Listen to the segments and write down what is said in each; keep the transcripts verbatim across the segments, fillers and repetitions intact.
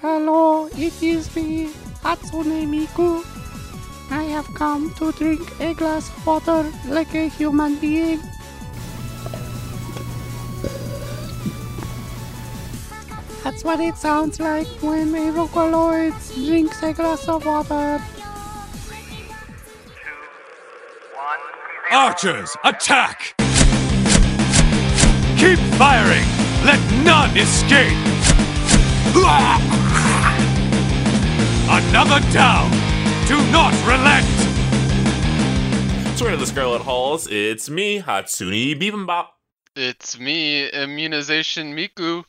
Hello, it is me, Hatsune Miku. I have come to drink a glass of water like a human being. That's what it sounds like when a vocaloid drinks a glass of water. Archers, attack! Keep firing! Let none escape! Another down! Do not relent! Swear to the Scarlet Halls, it's me, Hatsune Bebembop. It's me, Immunization Miku.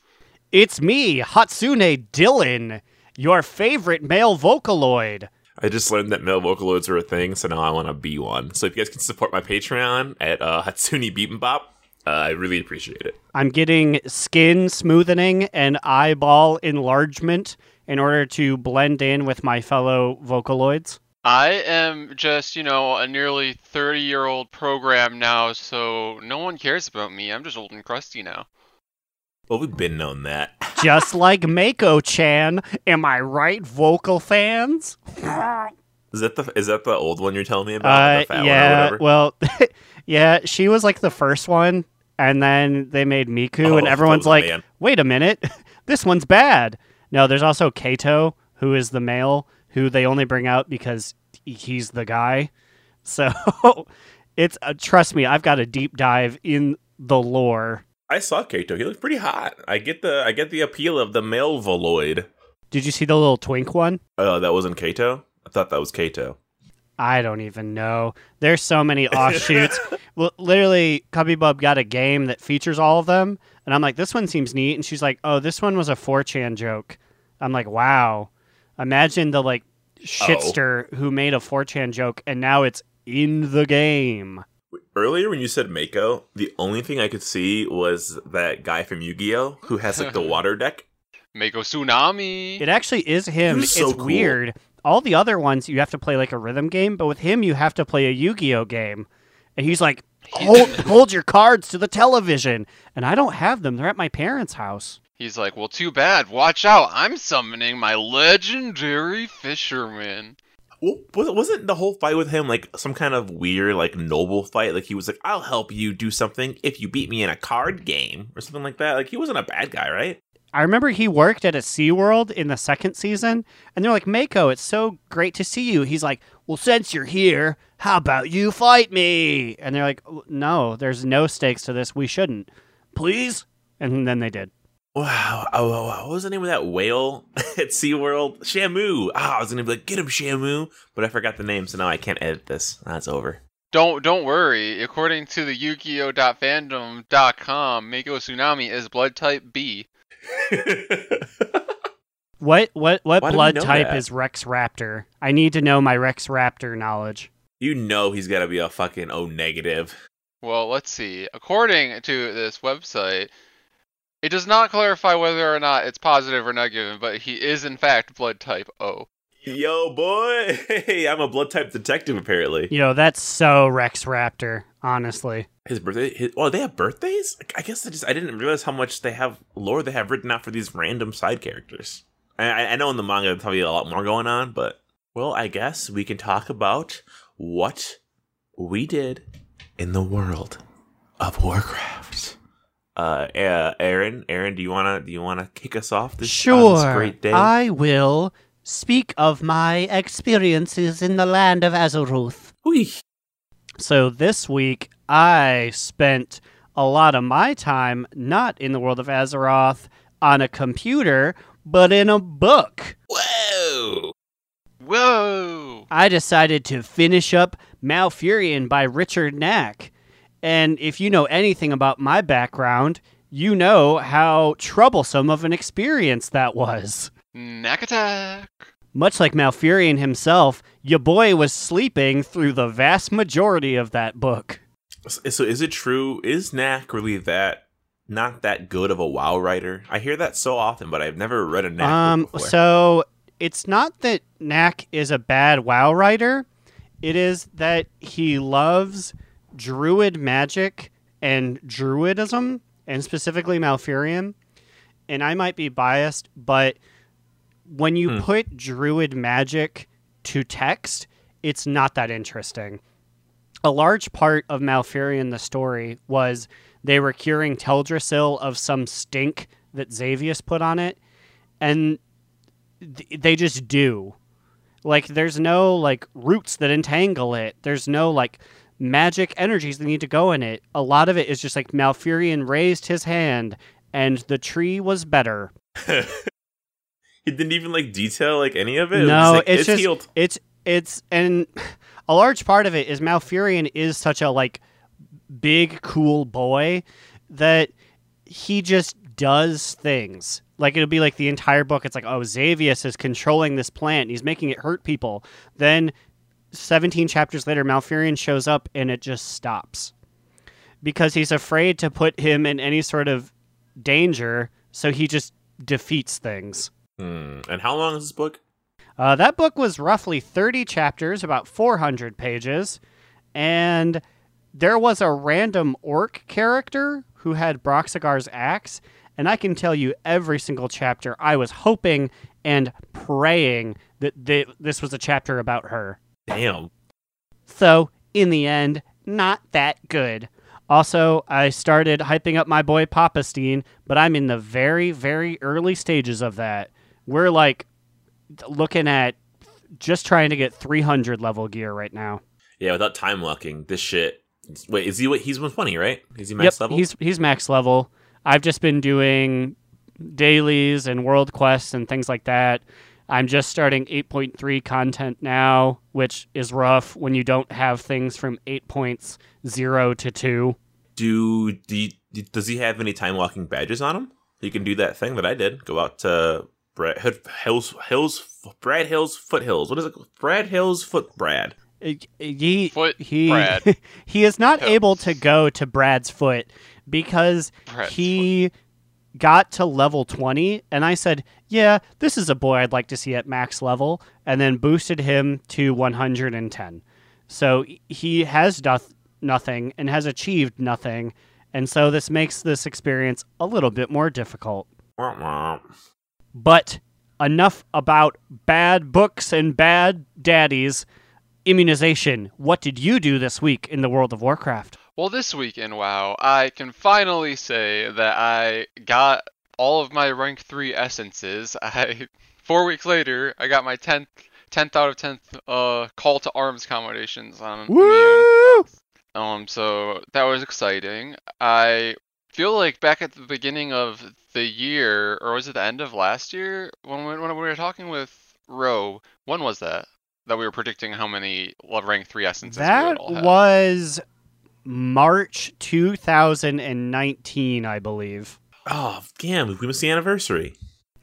It's me, Hatsune Dylan, your favorite male Vocaloid. I just learned that male Vocaloids are a thing, so now I want to be one. So if you guys can support my Patreon at uh, Hatsune Bebembop, uh, I really appreciate it. I'm getting skin smoothening and eyeball enlargement in order to blend in with my fellow Vocaloids. I am just, you know, a nearly thirty-year-old program now, so no one cares about me. I'm just old and crusty now. Well, we've been known that. Just like Mako-chan, am I right, vocal fans? Is that the is that the old one you're telling me about? Uh, the fat yeah, one or whatever? Well, yeah, she was like the first one, and then they made Miku, oh, and everyone's like, man. Wait a minute, this one's bad. No, there's also Kato, who is the male, who they only bring out because he's the guy. So, it's uh, trust me, I've got a deep dive in the lore. I saw Kato. He looked pretty hot. I get the I get the appeal of the male Voloid. Did you see the little twink one? Oh, uh, that wasn't Kato? I thought that was Kato. I don't even know. There's so many offshoots. Well, literally, Cubbybub got a game that features all of them, and I'm like, this one seems neat, and she's like, oh, this one was a four chan joke. I'm like, wow. Imagine the like shitster oh. who made a four chan joke, and now it's in the game. Earlier when you said Mako, the only thing I could see was that guy from Yu-Gi-Oh! Who has like the water deck. Mako Tsunami! It actually is him. It's so cool. Weird. All the other ones, you have to play like a rhythm game, but with him, you have to play a Yu-Gi-Oh! Game. And he's like, hold, hold your cards to the television. And I don't have them. They're at my parents' house. He's like, well, too bad. Watch out. I'm summoning my legendary fisherman. Well, wasn't the whole fight with him like some kind of weird, like noble fight? Like he was like, I'll help you do something if you beat me in a card game or something like that. Like he wasn't a bad guy, right? I remember he worked at a SeaWorld in the second season, and they're like, Mako, it's so great to see you. He's like, well, since you're here, how about you fight me? And they're like, no, there's no stakes to this. We shouldn't. Please? And then they did. Wow, oh, what was the name of that whale at SeaWorld? Shamu. Ah, oh, I was going to be like, get him, Shamu. But I forgot the name, so now I can't edit this. That's over. Don't don't worry. According to the Yu-Gi-Oh dot fandom dot com, Mako Tsunami is blood type B. What what what Why blood type that? Is Rex Raptor? I need to know my Rex Raptor knowledge. You know he's got to be a fucking O negative. Well, let's see. According to this website... It does not clarify whether or not it's positive or negative, but he is, in fact, blood type O. Yo, boy! Hey, I'm a blood type detective, apparently. You know, that's so Rex Raptor, honestly. His birthday... His, oh, they have birthdays? I guess I just... I didn't realize how much they have... lore they have written out for these random side characters. I, I know in the manga there's probably a lot more going on, but... Well, I guess we can talk about what we did in the World of Warcraft. Uh, Aaron, Aaron, do you wanna do you wanna kick us off this, sure, on this great day? Sure, I will speak of my experiences in the land of Azeroth. Oy. So this week I spent a lot of my time not in the world of Azeroth on a computer, but in a book. Whoa, whoa! I decided to finish up Malfurion by Richard Knack. And if you know anything about my background, you know how troublesome of an experience that was. Knack attack! Much like Malfurion himself, your boy was sleeping through the vast majority of that book. So is it true? Is Knack really that not that good of a WoW writer? I hear that so often, but I've never read a Knack um, before. So it's not that Knack is a bad WoW writer. It is that he loves... druid magic and druidism, and specifically Malfurion, and I might be biased, but when you hmm. put druid magic to text, it's not that interesting. A large part of Malfurion the story was they were curing Teldrassil of some stink that Xavius put on it, and th they just do. Like, there's no, like, roots that entangle it. There's no, like, magic energies that need to go in it. A lot of it is just, like, Malfurion raised his hand, and the tree was better. It didn't even, like, detail, like, any of it? No, it was like, it's, it's just, healed. It's, it's, and a large part of it is Malfurion is such a, like, big, cool boy that he just does things. Like, it'll be like the entire book. It's like, oh, Xavius is controlling this plant. And he's making it hurt people. Then seventeen chapters later, Malfurion shows up and it just stops. Because he's afraid to put him in any sort of danger. So he just defeats things. Hmm. And how long is this book? Uh, that book was roughly thirty chapters, about four hundred pages. And there was a random orc character who had Broxigar's axe. And I can tell you every single chapter, I was hoping and praying that they, this was a chapter about her. Damn. So, in the end, not that good. Also, I started hyping up my boy Poppasteen, but I'm in the very, very early stages of that. We're, like, looking at just trying to get three hundred level gear right now. Yeah, without time locking, this shit. Wait, is he, he's one twenty, right? Is he max yep, level? He's, he's max level. I've just been doing dailies and world quests and things like that. I'm just starting eight point three content now, which is rough when you don't have things from eight point zero to two. Do, do you, does he have any time locking badges on him? You can do that thing that I did. Go out to Brad Hills, Hills, Brad Hills, Foothills. What is it? Brad Hills, Foot Brad. He, foot he, Brad. He is not Hills. able to go to Brad's Foot. Because he got to level twenty, and I said, yeah, this is a boy I'd like to see at max level, and then boosted him to one hundred ten. So he has done nothing and has achieved nothing, and so this makes this experience a little bit more difficult. But enough about bad books and bad daddies. Immunization, what did you do this week in the World of Warcraft? Well, this week in WoW, I can finally say that I got all of my rank three essences. I four weeks later, I got my tenth, tenth out of tenth uh, call to arms combinations on Woo! Um, so that was exciting. I feel like back at the beginning of the year, or was it the end of last year, when we, when we were talking with Ro, when was that? That we were predicting how many rank three essences that we would all have. That was March two thousand nineteen, I believe. Oh, damn, we missed the anniversary.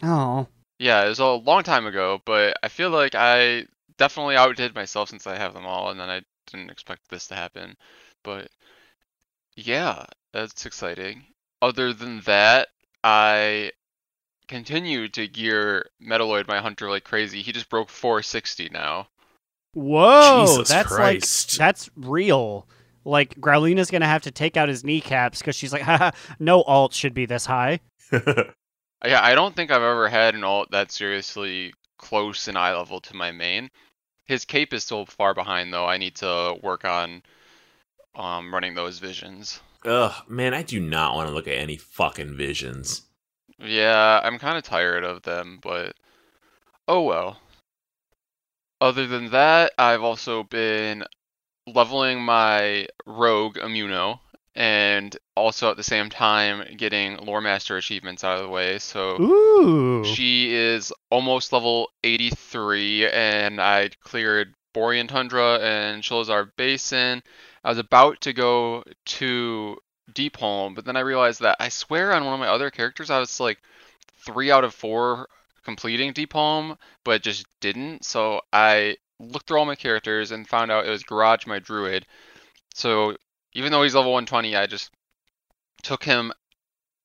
Oh. Yeah, it was a long time ago, but I feel like I definitely outdid myself since I have them all, and then I didn't expect this to happen. But, yeah, that's exciting. Other than that, I continue to gear Metalloid, my hunter, like crazy. He just broke four sixty now. Whoa! Jesus that's Christ. Like, that's real. Like, Growlina's going to have to take out his kneecaps because she's like, haha, no alt should be this high. Yeah, I don't think I've ever had an alt that's seriously close in eye level to my main. His cape is still far behind, though. I need to work on um, running those visions. Ugh, man, I do not want to look at any fucking visions. Yeah, I'm kind of tired of them, but oh well. Other than that, I've also been leveling my rogue Immuno, and also at the same time getting lore master achievements out of the way. So Ooh. She is almost level eighty-three, and I cleared Borean Tundra and Shilazar Basin. I was about to go to Deepholm, but then I realized that I swear on one of my other characters I was like three out of four completing Deepholm, but just didn't. So I looked through all my characters and found out it was Garage, my druid. So even though he's level one twenty, I just took him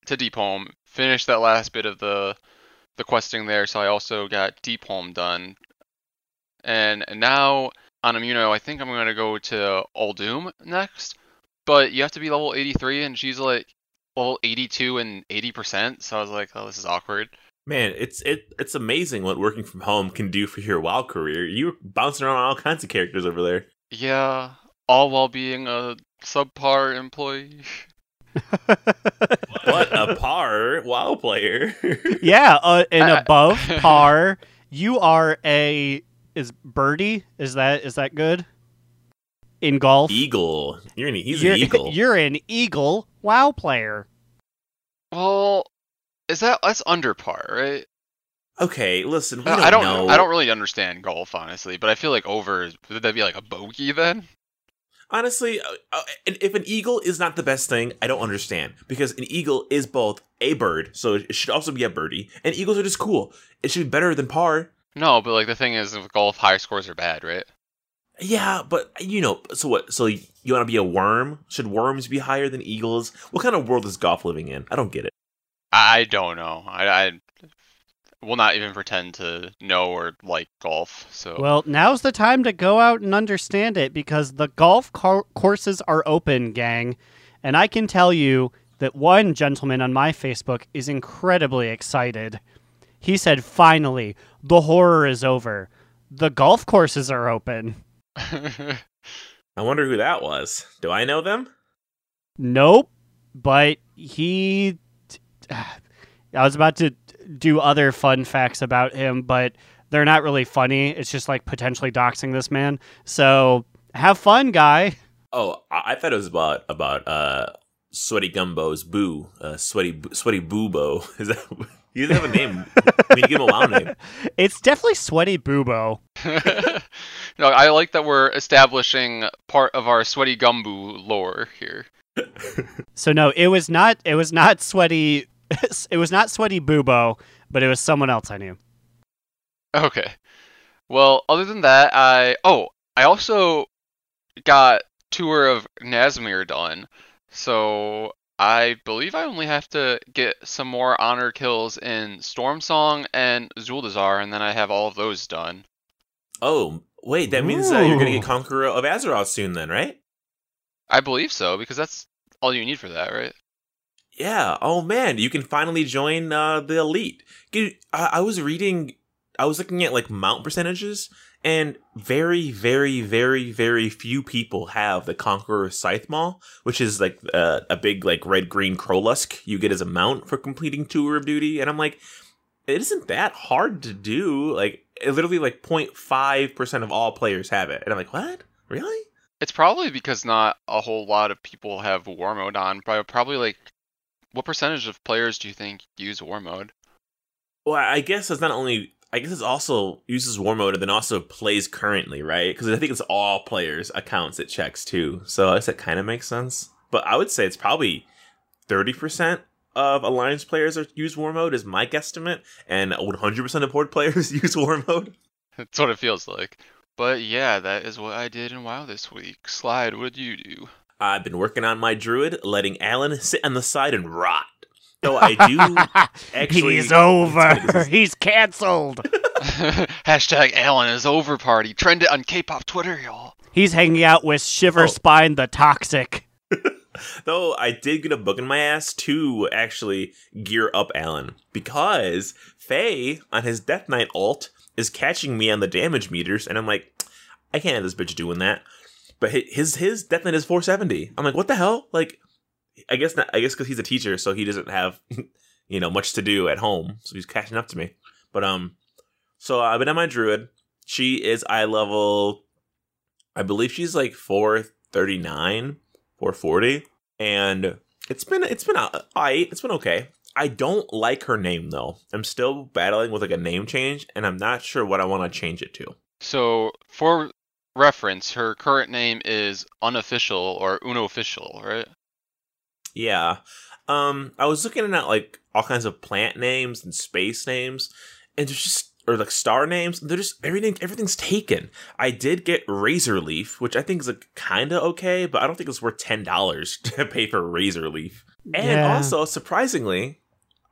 to Deepholm, finished that last bit of the the questing there. So I also got Deepholm done, and now on Immuno, I think I'm gonna go to Uldum next. But you have to be level eighty-three, and she's like level eighty-two and eighty percent. So I was like, oh, this is awkward. Man, it's it it's amazing what working from home can do for your WoW career. You were bouncing around all kinds of characters over there. Yeah, all while being a subpar employee. What a par WoW player. Yeah, uh, and above par, you are a is birdie. Is that is that good? In golf, eagle. You're an he's you're, an eagle. You're an eagle WoW player. Well. Is that that's under par, right? Okay, listen. We don't I don't. Know. I don't really understand golf, honestly, but I feel like over. Would that be like a bogey then? Honestly, uh, if an eagle is not the best thing, I don't understand, because an eagle is both a bird, so it should also be a birdie, and eagles are just cool. It should be better than par. No, but like the thing is, with golf, high scores are bad, right? Yeah, but you know, so what? So you want to be a worm? Should worms be higher than eagles? What kind of world is golf living in? I don't get it. I don't know. I, I will not even pretend to know or like golf. So well, now's the time to go out and understand it, because the golf co- courses are open, gang. And I can tell you that one gentleman on my Facebook is incredibly excited. He said, finally, the horror is over. The golf courses are open. I wonder who that was. Do I know them? Nope. But he... I was about to do other fun facts about him, but they're not really funny. It's just like potentially doxing this man. So have fun, guy. Oh, I thought it was about about uh, Sweaty Gumbo's Boo, uh, Sweaty Sweaty Boobo. Is that he doesn't have a name? I mean, give him a WoW name. It's definitely Sweaty Boobo. No, I like that we're establishing part of our Sweaty Gumboo lore here. So no, it was not. It was not Sweaty. It was not Sweaty Boobo, but it was someone else I knew. Okay. Well, other than that, I... Oh, I also got Tour of Nazmir done, so I believe I only have to get some more honor kills in Stormsong and Zuldazar, and then I have all of those done. Oh, wait, that means uh, you're going to get Conqueror of Azeroth soon then, right? I believe so, because that's all you need for that, right? Yeah. Oh man, you can finally join uh, the elite. I was reading, I was looking at like mount percentages, and very, very, very, very few people have the Conqueror Scythe Maul, which is like uh, a big like red green Crowlusk you get as a mount for completing Tour of Duty. And I'm like, it isn't that hard to do. Like it literally like zero point five percent of all players have it, and I'm like, what? Really? It's probably because not a whole lot of people have War Mode on. Probably like. What percentage of players do you think use War Mode? Well, I guess it's not only... I guess it's also uses War Mode and then also plays currently, right? Because I think it's all players' accounts it checks, too. So I guess that kind of makes sense. But I would say it's probably thirty percent of Alliance players are, use War Mode is my guesstimate. And one hundred percent of Horde players use War Mode. That's what it feels like. But yeah, that is what I did in WoW this week. Slide, what did you do? I've been working on my druid, letting Alan sit on the side and rot. Though I do actually... He's over. He's canceled. Hashtag Alan is over party. Trend it on K-pop Twitter, y'all. He's hanging out with Shiverspine oh. the Toxic. Though I did get a bug in my ass to actually gear up Alan. Because Faye, on his Death Knight ult, is catching me on the damage meters. And I'm like, I can't have this bitch doing that. But his his Death Knight is four seventy. I'm like, what the hell? Like, I guess not. I guess because he's a teacher, so he doesn't have, you know, much to do at home. So he's catching up to me. But um, so I've been on my druid. She is eye level. I believe she's like four thirty-nine, four forty, and it's been it's been alright. It's been okay. I don't like her name though. I'm still battling with like a name change, and I'm not sure what I want to change it to. So for. Reference, her current name is unofficial or unofficial, right? Yeah. Um, I was looking at like all kinds of plant names and space names, and there's just or like star names. They're just everything. Everything's taken. I did get Razor Leaf, which I think is like kind of okay, but I don't think it's worth ten dollars to pay for Razor Leaf. And yeah. Also, surprisingly,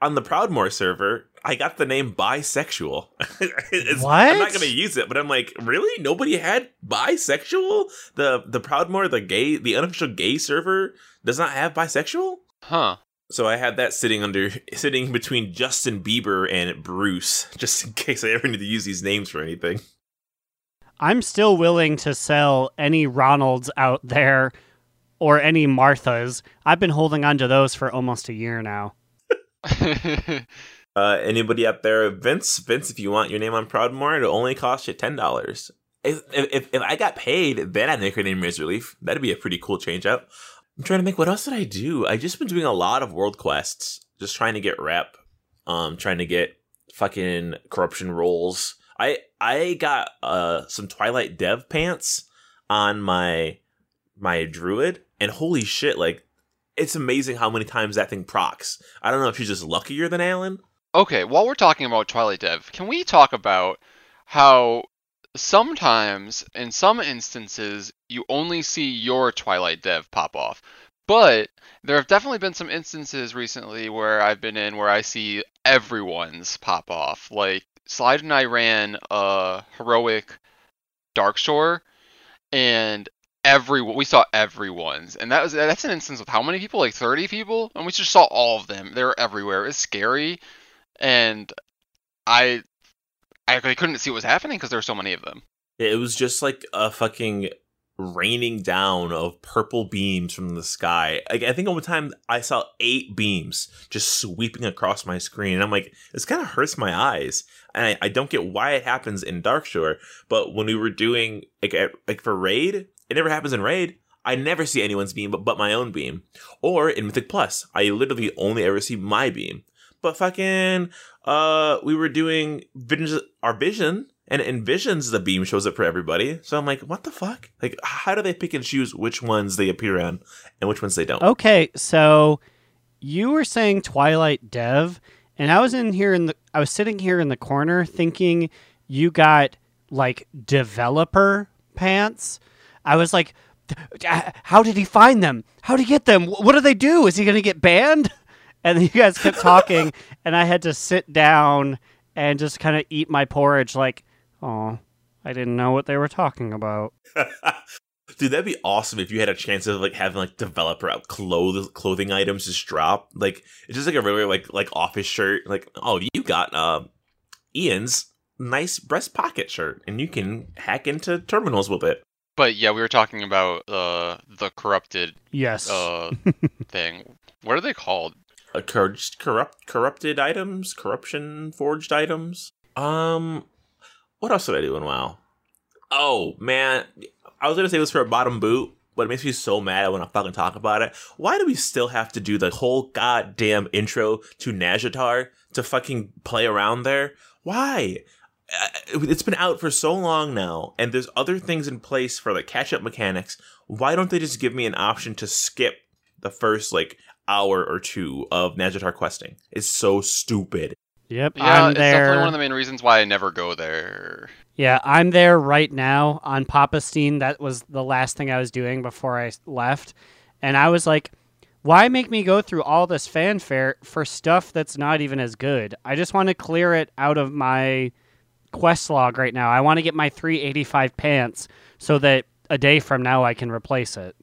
on the Proudmoore server, I got the name bisexual. What? I'm not going to use it, but I'm like, really? Nobody had bisexual? The the Proudmoore, the gay, the unofficial gay server does not have bisexual? Huh. So I had that sitting under, sitting between Justin Bieber and Bruce, just in case I ever need to use these names for anything. I'm still willing to sell any Ronalds out there or any Marthas. I've been holding on to those for almost a year now. uh, anybody out there? Vince, Vince, if you want your name on Proudmoore, it'll only cost you ten dollars. If, if if I got paid, then I'd make her name Raise Relief. That'd be a pretty cool change up. I'm trying to think, what else did I do? I've just been doing a lot of world quests. Just trying to get rep. Um, trying to get fucking corruption rolls. I I got uh some Twilight Dev pants on my my druid, and holy shit, like, it's amazing how many times that thing procs. I don't know if she's just luckier than Alan. Okay, while we're talking about Twilight Dev, can we talk about how sometimes, in some instances, you only see your Twilight Dev pop off. But there have definitely been some instances recently where I've been in where I see everyone's pop off. Like, Slide and I ran a heroic Darkshore, and every we saw everyone's, and that was that's an instance with how many people? Like thirty people, and we just saw all of them. They were everywhere. It's scary, and I I couldn't see what was happening because there were so many of them. It was just like a fucking raining down of purple beams from the sky. Like, I think one time I saw eight beams just sweeping across my screen, and I'm like, this kind of hurts my eyes, and I, I don't get why it happens in Darkshore. But when we were doing like at, like for Raid, it never happens in Raid. I never see anyone's beam but, but my own beam, or in Mythic Plus, I literally only ever see my beam. But fucking, uh, we were doing vision, our vision, and in visions the beam shows up for everybody. So I'm like, what the fuck? Like, how do they pick and choose which ones they appear on and which ones they don't? Okay, so you were saying Twilight Dev, and I was in here in the, I was sitting here in the corner thinking you got like developer pants. I was like, how did he find them? How did he get them? What do they do? Is he gonna get banned? And you guys kept talking, and I had to sit down and just kind of eat my porridge like, oh, I didn't know what they were talking about. Dude, that'd be awesome if you had a chance of like having like developer out clothes, clothing items just drop. Like, it's just like a really like like office shirt. Like, oh, you got um, Ian's nice breast pocket shirt, and you can hack into terminals with it. But yeah, we were talking about uh, the corrupted yes uh, thing. What are they called? Corrupt, corrupted items, corruption forged items. Um, what else did I do in WoW? Oh man, I was gonna say this for a bottom boot, but it makes me so mad when I fucking talk about it. Why do we still have to do the whole goddamn intro to Nazjatar to fucking play around there? Why? It's been out for so long now, and there's other things in place for like catch up mechanics. Why don't they just give me an option to skip the first like hour or two of Nazjatar questing? It's so stupid. Yep, yeah, I'm there. It's definitely one of the main reasons why I never go there. Yeah, I'm there right now on Poppasteen. That was the last thing I was doing before I left. And I was like, why make me go through all this fanfare for stuff that's not even as good? I just want to clear it out of my quest log right now. I want to get my three eighty-five pants so that a day from now I can replace it.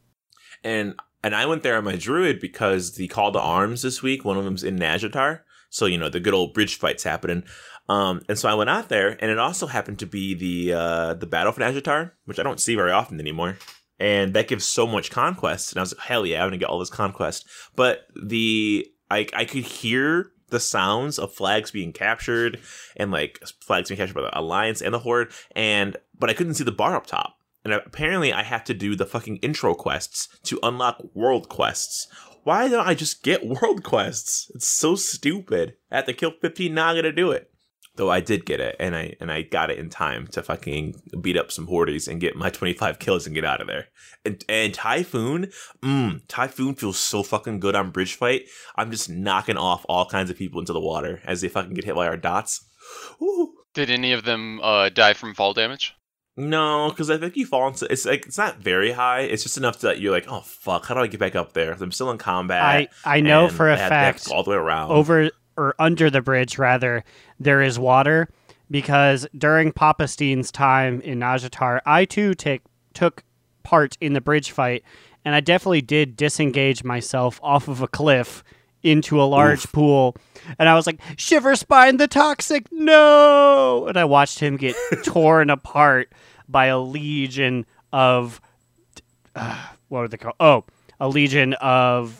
And... And I went there on my druid because the call to arms this week, one of them's in Nazjatar. So, you know, the good old bridge fight's happening. Um, and so I went out there, and it also happened to be the uh, the battle for Nazjatar, which I don't see very often anymore. And that gives so much conquest. And I was like, hell yeah, I'm going to get all this conquest. But the I, I could hear the sounds of flags being captured and, like, flags being captured by the Alliance and the Horde. And but I couldn't see the bar up top. And apparently I have to do the fucking intro quests to unlock world quests. Why don't I just get world quests? It's so stupid. I have to kill fifteen Naga to do it. Though I did get it, and I and I got it in time to fucking beat up some Hordes and get my twenty-five kills and get out of there. And, and Typhoon, mmm, Typhoon feels so fucking good on Bridge Fight. I'm just knocking off all kinds of people into the water as they fucking get hit by our dots. Ooh. Did any of them uh, die from fall damage? No, because I think you fall into it's like it's not very high. It's just enough that you're like, oh fuck, how do I get back up there? I'm still in combat. I, I know for a fact all the way around over or under the bridge rather there is water, because during Poppasteen's time in Nazjatar, I too take took part in the bridge fight, and I definitely did disengage myself off of a cliff into a large Oof. pool. And I was like, Shiverspine the Toxic, no! And I watched him get torn apart by a legion of... Uh, what were they called? Oh, a legion of...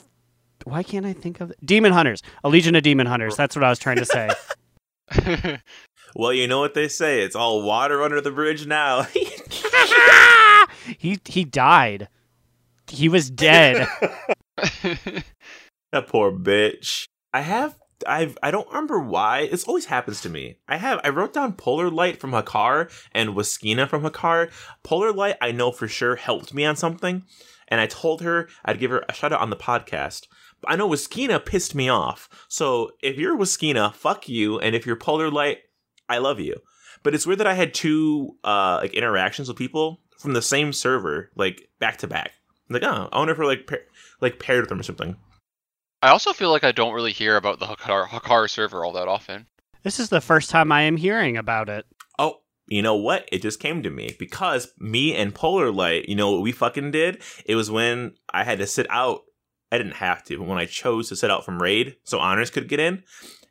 Why can't I think of... Demon Hunters. A legion of Demon Hunters. That's what I was trying to say. Well, you know what they say. It's all water under the bridge now. he he died. He was dead. That poor bitch. I have I've I don't remember why. This always happens to me. I have I wrote down Polar Light from Hakar and Waskina from Hakar. Polar Light I know for sure helped me on something, and I told her I'd give her a shout out on the podcast. I know Waskina pissed me off. So if you're Waskina, fuck you. And if you're Polar Light, I love you. But it's weird that I had two uh, like interactions with people from the same server, like back to back. I'm like, oh, I wonder if we're like, par- like paired with them or something. I also feel like I don't really hear about the Hakar, Hakar server all that often. This is the first time I am hearing about it. Oh, you know what? It just came to me because me and Polar Light, you know what we fucking did? It was when I had to sit out. I didn't have to, but when I chose to sit out from Raid so Honors could get in,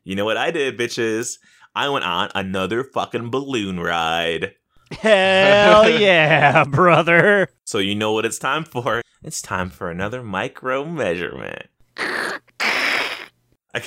you know what I did, bitches? I went on another fucking balloon ride. Hell yeah, brother. So you know what it's time for. It's time for another micro measurement. I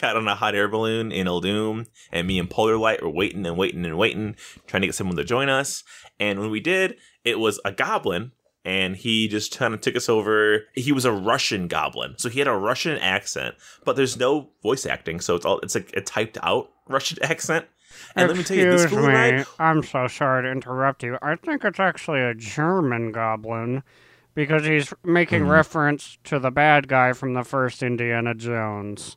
got on a hot air balloon in Uldum, and me and Polar Light were waiting and waiting and waiting, trying to get someone to join us. And when we did, it was a goblin. And he just kind of took us over. He was a Russian goblin, so he had a Russian accent. But there's no voice acting, so it's all it's like a typed out Russian accent. And Excuse let me tell you, this cool me, ride, I'm so sorry to interrupt you. I think it's actually a German goblin because he's making mm. reference to the bad guy from the first Indiana Jones.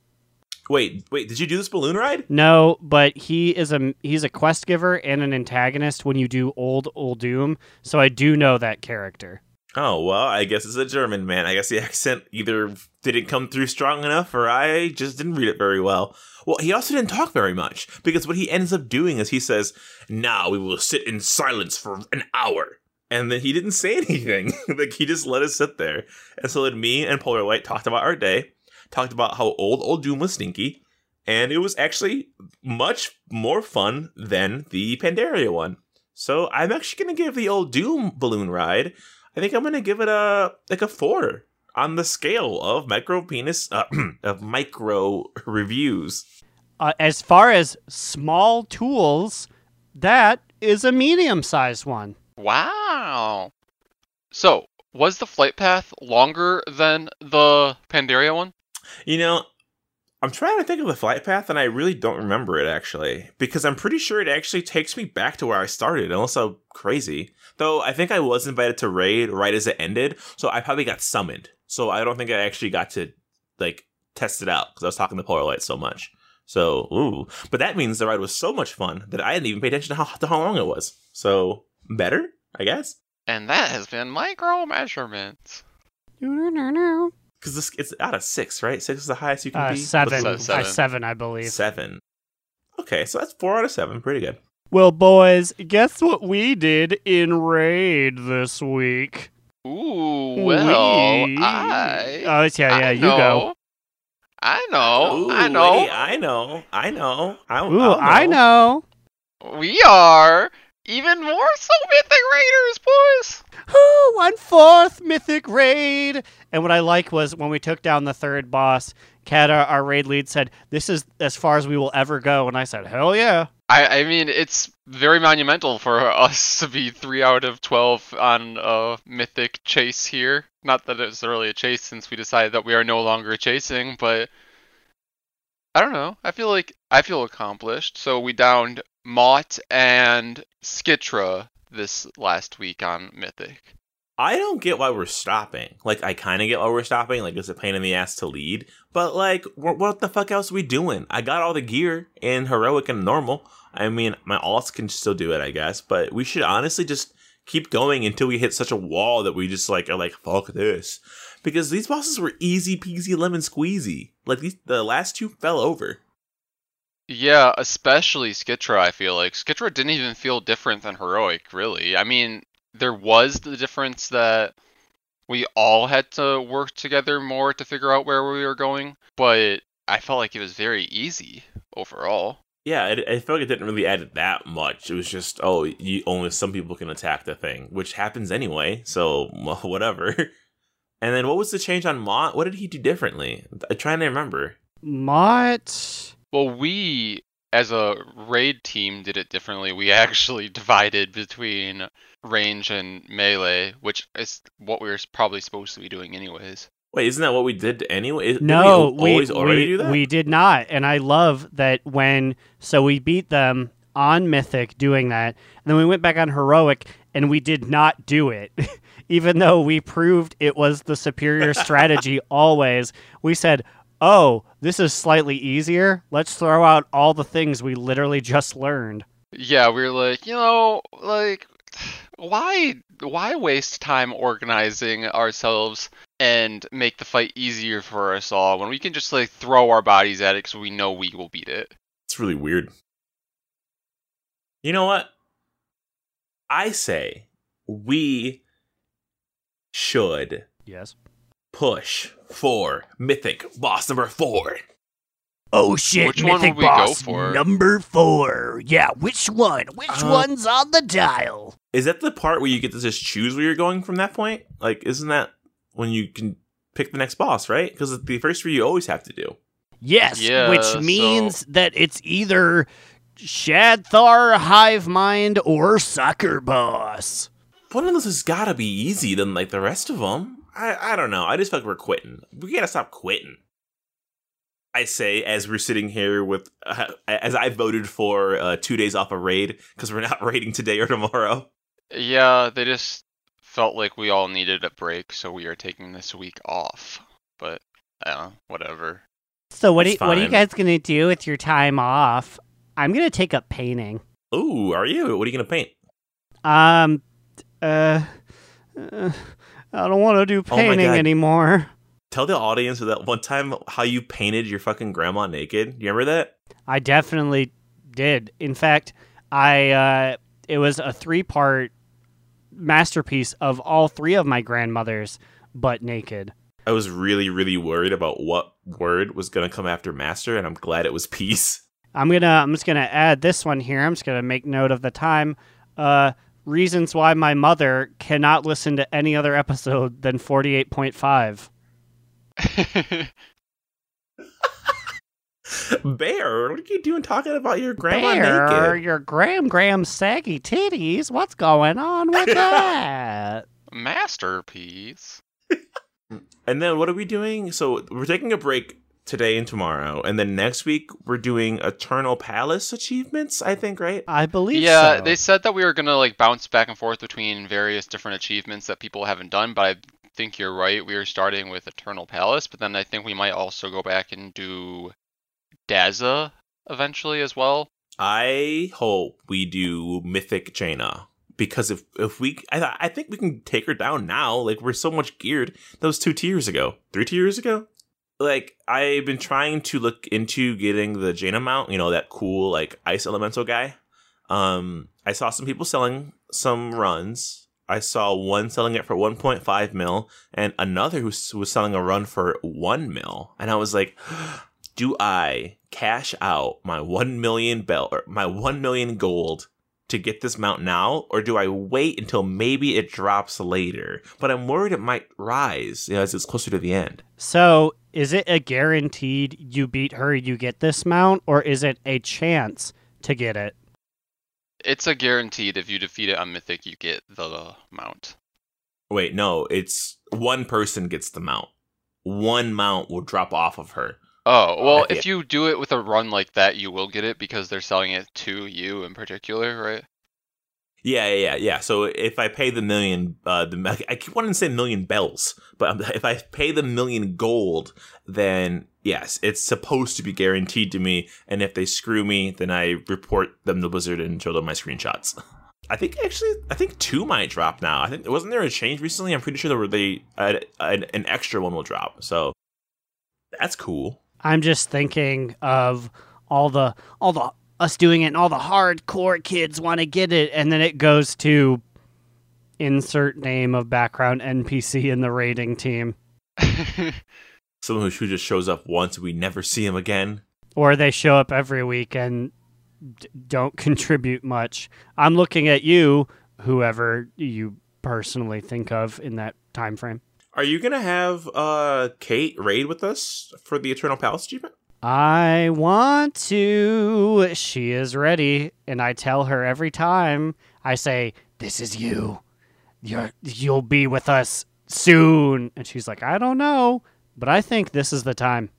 Wait, wait, did you do this balloon ride? No, but he is a he's a quest giver and an antagonist when you do old Uldum, so I do know that character. Oh, well, I guess it's a German man. I guess the accent either didn't come through strong enough or I just didn't read it very well. Well, he also didn't talk very much because what he ends up doing is he says, "Now we will sit in silence for an hour." And then he didn't say anything. Like, he just let us sit there. And so then me and Polar Light talked about our day. Talked about how old Uldum was stinky, and it was actually much more fun than the Pandaria one. So I'm actually going to give the Uldum balloon ride, I think I'm going to give it a like a four on the scale of micro penis uh, of micro reviews. Uh, as far as small tools, that is a medium-sized one. Wow. So was the flight path longer than the Pandaria one? You know, I'm trying to think of the flight path, and I really don't remember it, actually. Because I'm pretty sure it actually takes me back to where I started, unless I'm crazy. Though, I think I was invited to Raid right as it ended, so I probably got summoned. So I don't think I actually got to, like, test it out, because I was talking to Polar Light so much. So, ooh. But that means the ride was so much fun that I didn't even pay attention to how, to how long it was. So, better, I guess. And that has been Micro Measurements. No, because it's out of six, right? Six is the highest you can uh, be? Seven. Seven. Seven. seven, I believe. Seven. Okay, so that's four out of seven. Pretty good. Well, boys, guess what we did in Raid this week? Ooh, well, we... I... Oh, it's, yeah, yeah, I you know. go. I know, Ooh, I know. Wait, I know, I know, I, Ooh, I know. I know. We are... Even more so Mythic Raiders, boys! Oh, one fourth Mythic Raid! And what I like was when we took down the third boss, Kato, our raid lead, said, "This is as far as we will ever go." And I said, hell yeah. I, I mean, it's very monumental for us to be three out of twelve on a Mythic chase here. Not that it's really a chase since we decided that we are no longer chasing, but... I don't know. I feel like I feel accomplished. So we downed Mott and Skitra this last week on Mythic. I don't get why we're stopping. Like, I kind of get why we're stopping. Like, it's a pain in the ass to lead. But, like, wh- what the fuck else are we doing? I got all the gear in Heroic and Normal. I mean, my alts can still do it, I guess. But we should honestly just keep going until we hit such a wall that we just, like, are like, fuck this. Because these bosses were easy peasy lemon squeezy. Like, these, the last two fell over. Yeah, especially Skitra, I feel like. Skitra didn't even feel different than Heroic, really. I mean, there was the difference that we all had to work together more to figure out where we were going, but I felt like it was very easy overall. Yeah, I, I felt like it didn't really add that much. It was just, oh, you, only some people can attack the thing, which happens anyway, so well, whatever. And then what was the change on Mott? What did he do differently? I'm trying to remember. Mott? Well, we, as a raid team, did it differently. We actually divided between range and melee, which is what we were probably supposed to be doing anyways. Wait, isn't that what we did anyway? Didn't no, we, always we, already we, do that? We did not. And I love that when... So we beat them on Mythic doing that, and then we went back on Heroic, and we did not do it. Even though we proved it was the superior strategy always, we said, oh, this is slightly easier. Let's throw out all the things we literally just learned. Yeah, we were like, you know, like... Why why waste time organizing ourselves and make the fight easier for us all when we can just like throw our bodies at it because we know we will beat it? It's really weird. You know what? I say we should yes push for Mythic Boss number four. Oh shit, which Mythic one Boss go for? Number four. Yeah, which one? Which uh, one's on the dial? Is that the part where you get to just choose where you're going from that point? Like, isn't that when you can pick the next boss, right? Because the first three you always have to do. Yes, yeah, which means so... that it's either Shadthar, Hive Mind, or Sucker Boss. One of those has got to be easy than, like, the rest of them. I, I don't know. I just feel like we're quitting. We got to stop quitting. I say, as we're sitting here with, uh, as I voted for uh, two days off a raid, because we're not raiding today or tomorrow. Yeah, they just felt like we all needed a break, so we are taking this week off. But, uh, whatever. So what, do, what are you guys going to do with your time off? I'm going to take up painting. Ooh, are you? What are you going to paint? Um, uh, uh, I don't want to do painting oh anymore. Tell the audience that one time how you painted your fucking grandma naked. Do you remember that? I definitely did. In fact, I uh, it was a three-part masterpiece of all three of my grandmothers, but naked. I was really, really worried about what word was going to come after master, and I'm glad it was peace. I'm gonna. I'm just gonna add this one here. I'm just gonna make note of the time. Uh, reasons why my mother cannot listen to any other episode than forty-eight point five. Bear, what are you doing talking about your grandma Bear, naked? Your gram gram saggy titties. What's going on with that? Masterpiece. And then what are we doing? So we're taking a break today and tomorrow, and then next week we're doing Eternal Palace achievements, I think, right? I believe yeah, so. Yeah, they said that we were gonna like bounce back and forth between various different achievements that people haven't done, but I I think you're right. We were starting with Eternal Palace, but then I think we might also go back and do Dazza eventually as well. I hope we do Mythic Jaina, because if if we, I, I think we can take her down now. Like, we're so much geared. That was two tiers ago, three tiers ago. Like, I've been trying to look into getting the Jaina mount. You know, that cool like ice elemental guy. Um, I saw some people selling some runs. I saw one selling it for one point five mil and another who was selling a run for one mil. And I was like, do I cash out my one million bell or my one million gold to get this mount now? Or do I wait until maybe it drops later? But I'm worried it might rise, you know, as it's closer to the end. So is it a guaranteed you beat her, you get this mount? Or is it a chance to get it? It's a guaranteed if you defeat it on Mythic, you get the mount. Wait, no, it's one person gets the mount. One mount will drop off of her. Oh, well, if you do it with a run like that, you will get it because they're selling it to you in particular, right? Yeah, yeah, yeah. So if I pay the million, uh, the I keep wanting to say million bells, but if I pay the million gold, then yes, it's supposed to be guaranteed to me. And if they screw me, then I report them to Blizzard and show them my screenshots. I think actually, I think two might drop now. I think wasn't there a change recently? I'm pretty sure there were they uh, an extra one will drop. So that's cool. I'm just thinking of all the all the. us doing it, and all the hardcore kids want to get it, and then it goes to insert name of background N P C in the raiding team. someone who just shows up once and we never see him again. Or they show up every week and d- don't contribute much. I'm looking at you, whoever you personally think of in that time frame. Are you going to have uh, Kate raid with us for the Eternal Palace achievement? I want to. She is ready. And I tell her every time, I say, this is you. You're, you'll be with us soon. And she's like, I don't know, but I think this is the time.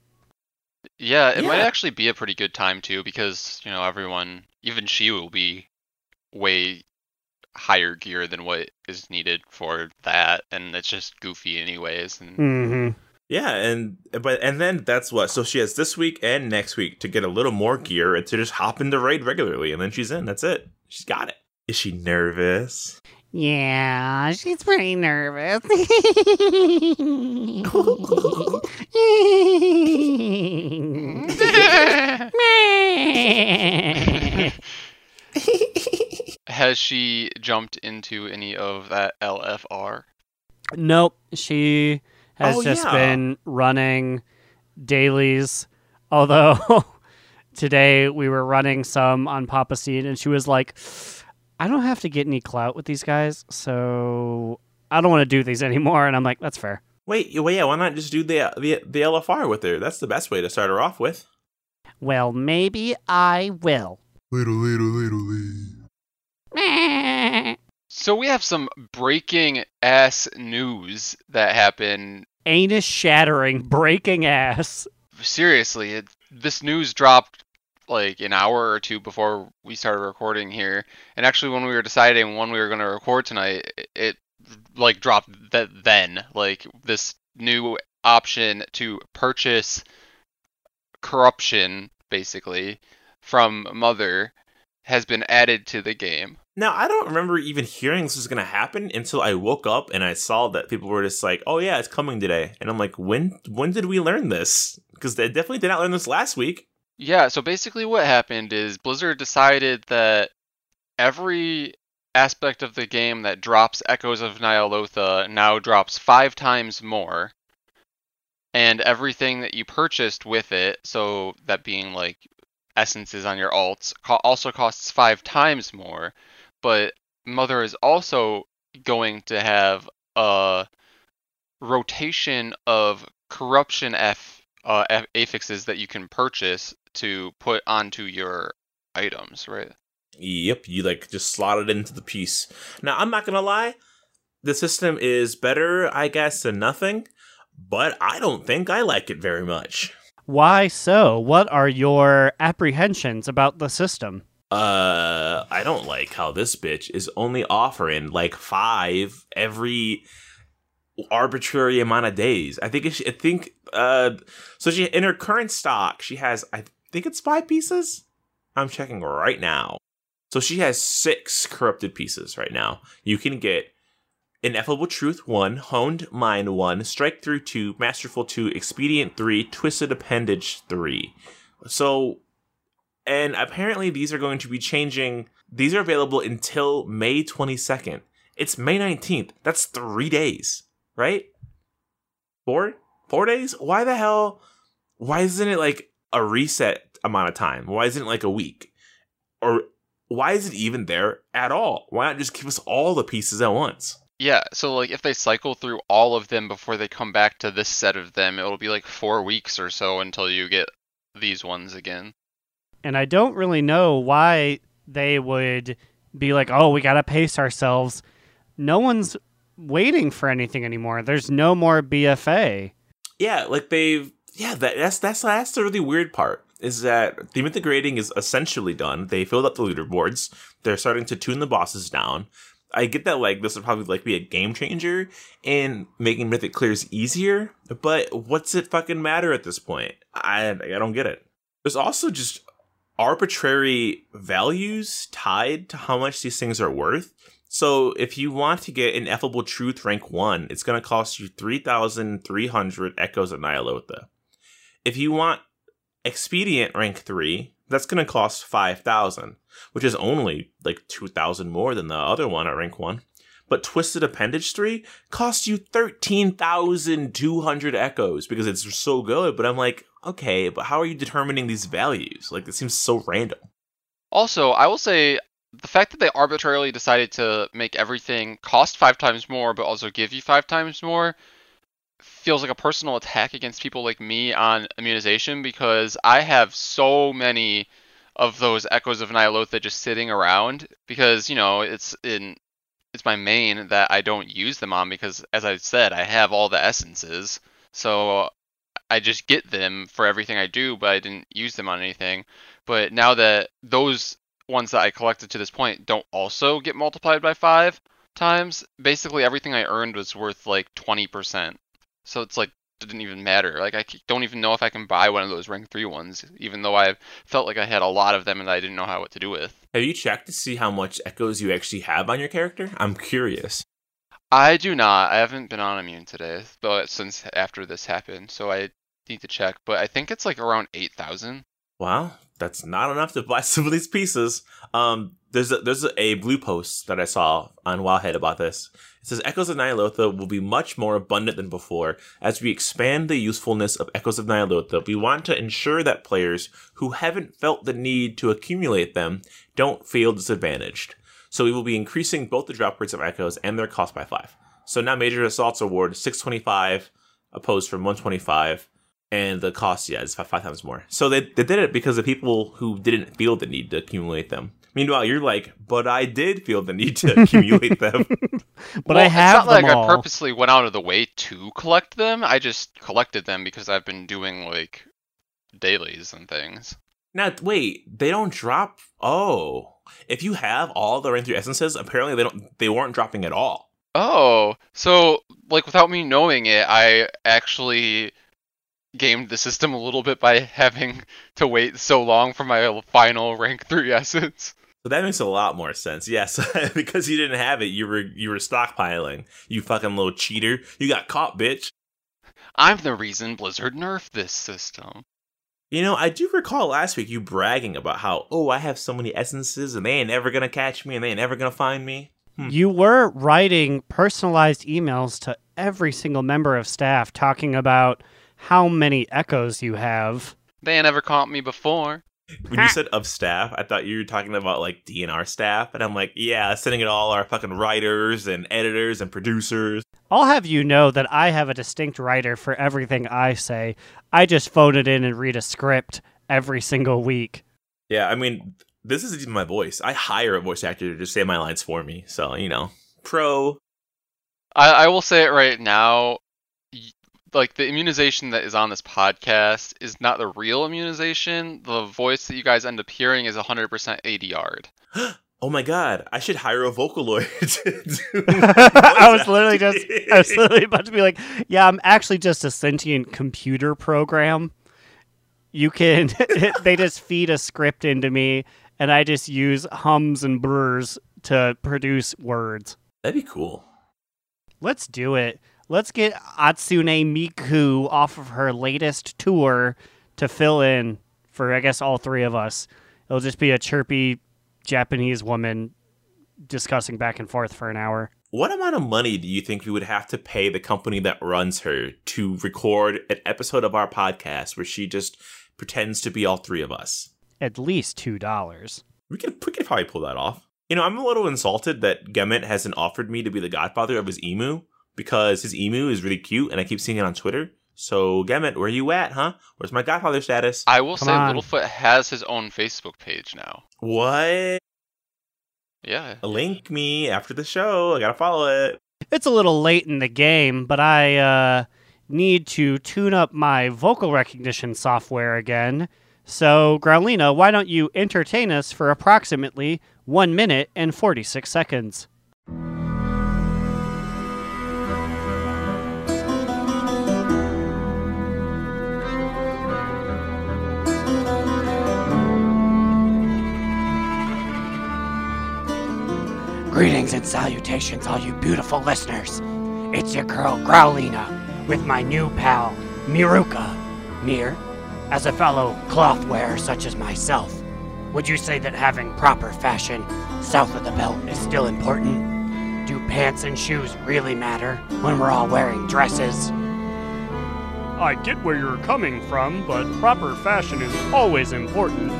Yeah, it yeah. might actually be a pretty good time, too, because, you know, everyone, even she will be way higher gear than what is needed for that. And it's just goofy anyways. And... Mm-hmm. Yeah, and but and then that's what. So she has this week and next week to get a little more gear and to just hop into raid regularly. And then she's in. That's it. She's got it. Is she nervous? Yeah, she's pretty nervous. Has she jumped into any of that L F R? Nope. She has oh, just yeah. been running dailies. Although today we were running some on Poppasteen, and she was like, I don't have to get any clout with these guys, so I don't want to do these anymore. And I'm like, that's fair. Wait, well, yeah, why not just do the, the the L F R with her? That's the best way to start her off with. Well, maybe I will. Little, little, little, little. So we have some breaking ass news that happened. Anus shattering, breaking ass. Seriously, it, this news dropped like an hour or two before we started recording here. And actually when we were deciding when we were going to record tonight, it, it like dropped that then. Like this new option to purchase corruption, basically, from Mother has been added to the game. Now, I don't remember even hearing this was going to happen until I woke up and I saw that people were just like, oh yeah, it's coming today. And I'm like, when when did we learn this? Because they definitely did not learn this last week. Yeah, so basically what happened is Blizzard decided that every aspect of the game that drops Echoes of Ny'alotha now drops five times more. And everything that you purchased with it, so that being like essences on your alts, also costs five times more. But Mother is also going to have a rotation of corruption F, uh, F- affixes that you can purchase to put onto your items, right? Yep, you like just slot it into the piece. Now, I'm not going to lie, the system is better, I guess, than nothing, but I don't think I like it very much. Why so? What are your apprehensions about the system? Uh, I don't like how this bitch is only offering like five every arbitrary amount of days. I think, it's, I think, uh, so she, in her current stock, she has, I think it's five pieces. I'm checking right now. So she has six corrupted pieces right now. You can get Ineffable Truth one, Honed Mind one, Strike Through two, Masterful two, Expedient three, Twisted Appendage three. So, and apparently these are going to be changing. These are available until May twenty-second. It's May nineteenth. That's three days, right? Four? Four days? Why the hell? Why isn't it like a reset amount of time? Why isn't it like a week? Or why is it even there at all? Why not just give us all the pieces at once? Yeah, so like if they cycle through all of them before they come back to this set of them, it'll be like four weeks or so until you get these ones again. And I don't really know why they would be like, oh, we got to pace ourselves. No one's waiting for anything anymore. There's no more B F A. Yeah, like they've, yeah, that, that's, that's, that's the really weird part is that the mythic grading is essentially done. They filled up the leaderboards. They're starting to tune the bosses down. I get that like this would probably like be a game changer in making mythic clears easier, but what's it fucking matter at this point? I, I don't get it. There's also just arbitrary values tied to how much these things are worth. So if you want to get Ineffable Truth rank one, it's going to cost you three thousand three hundred Echoes of Ny'alotha. If you want Expedient rank three, that's going to cost five thousand, which is only like two thousand more than the other one at rank one. but Twisted Appendage three costs you thirteen thousand two hundred echoes because it's so good. But I'm like, okay, but how are you determining these values? Like, it seems so random. Also, I will say, the fact that they arbitrarily decided to make everything cost five times more, but also give you five times more, feels like a personal attack against people like me on immunization, because I have so many of those Echoes of Ny'alotha just sitting around, because, you know, it's in it's my main that I don't use them on, because, as I said, I have all the essences, so I just get them for everything I do, but I didn't use them on anything. But now that those ones that I collected to this point don't also get multiplied by five times, basically everything I earned was worth like twenty percent. So it's like, it didn't even matter. Like, I don't even know if I can buy one of those rank three ones, even though I felt like I had a lot of them and I didn't know how what to do with. Have you checked to see how much echoes you actually have on your character? I'm curious. I do not. I haven't been on immune today, but since after this happened, so I need to check. But I think it's like around eight thousand. Wow, that's not enough to buy some of these pieces. Um, there's a, there's a blue post that I saw on Wildhead about this. It says, Echoes of Ny'alotha will be much more abundant than before. As we expand the usefulness of Echoes of Ny'alotha, we want to ensure that players who haven't felt the need to accumulate them don't feel disadvantaged. So we will be increasing both the drop rates of echoes and their cost by five. So now Major Assaults award six twenty-five, opposed from one twenty-five, and the cost, yeah, is five, five times more. So they, they did it because of people who didn't feel the need to accumulate them. Meanwhile, you're like, but I did feel the need to accumulate them. But well, I have them all. It's not like all. I purposely went out of the way to collect them. I just collected them because I've been doing, like, dailies and things. Now, wait, they don't drop? Oh. If you have all the rank three essences, apparently they don't they weren't dropping at all. Oh, so like without me knowing it, I actually gamed the system a little bit by having to wait so long for my final rank three essence. So that makes a lot more sense. Yes, because you didn't have it, you were you were stockpiling. You fucking little cheater. You got caught, bitch. I'm the reason Blizzard nerfed this system. You know, I do recall last week you bragging about how, oh, I have so many essences and they ain't ever going to catch me and they ain't ever going to find me. Hmm. You were writing personalized emails to every single member of staff talking about how many echoes you have. They ain't ever caught me before. When you said of staff, I thought you were talking about, like, D N R staff. And I'm like, yeah, sending it all our fucking writers and editors and producers. I'll have you know that I have a distinct writer for everything I say. I just phone it in and read a script every single week. Yeah, I mean, this isn't even my voice. I hire a voice actor to just say my lines for me. So, you know, pro. I, I will say it right now. Like, the immunization that is on this podcast is not the real immunization. The voice that you guys end up hearing is one hundred percent A D R'd. Oh my god, I should hire a Vocaloid. I was literally just, I was literally about to be like, yeah, I'm actually just a sentient computer program. You can, they just feed a script into me, and I just use hums and brrs to produce words. That'd be cool. Let's do it. Let's get Hatsune Miku off of her latest tour to fill in for, I guess, all three of us. It'll just be a chirpy Japanese woman discussing back and forth for an hour. What amount of money do you think we would have to pay the company that runs her to record an episode of our podcast where she just pretends to be all three of us? At least two dollars. We could, we could probably pull that off. You know, I'm a little insulted that Gemmett hasn't offered me to be the godfather of his emu, because his emu is really cute, and I keep seeing it on Twitter. So, Gemmett, where you at, huh? Where's my godfather status? I will Come say on. Littlefoot has his own Facebook page now. What? Yeah. Link me after the show. I gotta follow it. It's a little late in the game, but I uh, need to tune up my vocal recognition software again. So, Growlina, why don't you entertain us for approximately one minute and forty-six seconds? Greetings and salutations, all you beautiful listeners. It's your girl, Growlina, with my new pal, Miruka. Mir, as a fellow cloth wearer such as myself, would you say that having proper fashion south of the belt is still important? Do pants and shoes really matter when we're all wearing dresses? I get where you're coming from, but proper fashion is always important.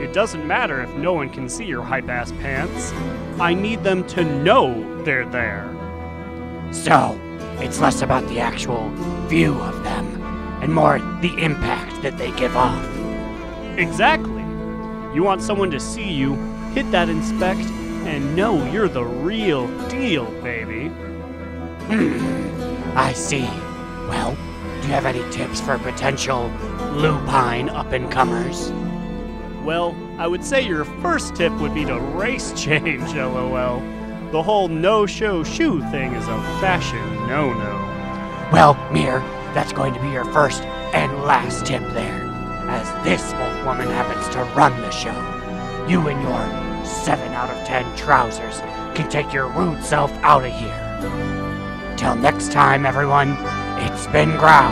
It doesn't matter if no one can see your hype-ass pants. I need them to know they're there. So, it's less about the actual view of them, and more the impact that they give off. Exactly. You want someone to see you, hit that inspect, and know you're the real deal, baby. Hmm, I see. Well, do you have any tips for potential lupine up-and-comers? Well, I would say your first tip would be to race change, lol. The whole no-show shoe thing is a fashion no-no. Well, Mir, that's going to be your first and last tip there, as this wolf woman happens to run the show. You and your seven out of ten trousers can take your rude self out of here. Till next time, everyone, it's been Growl.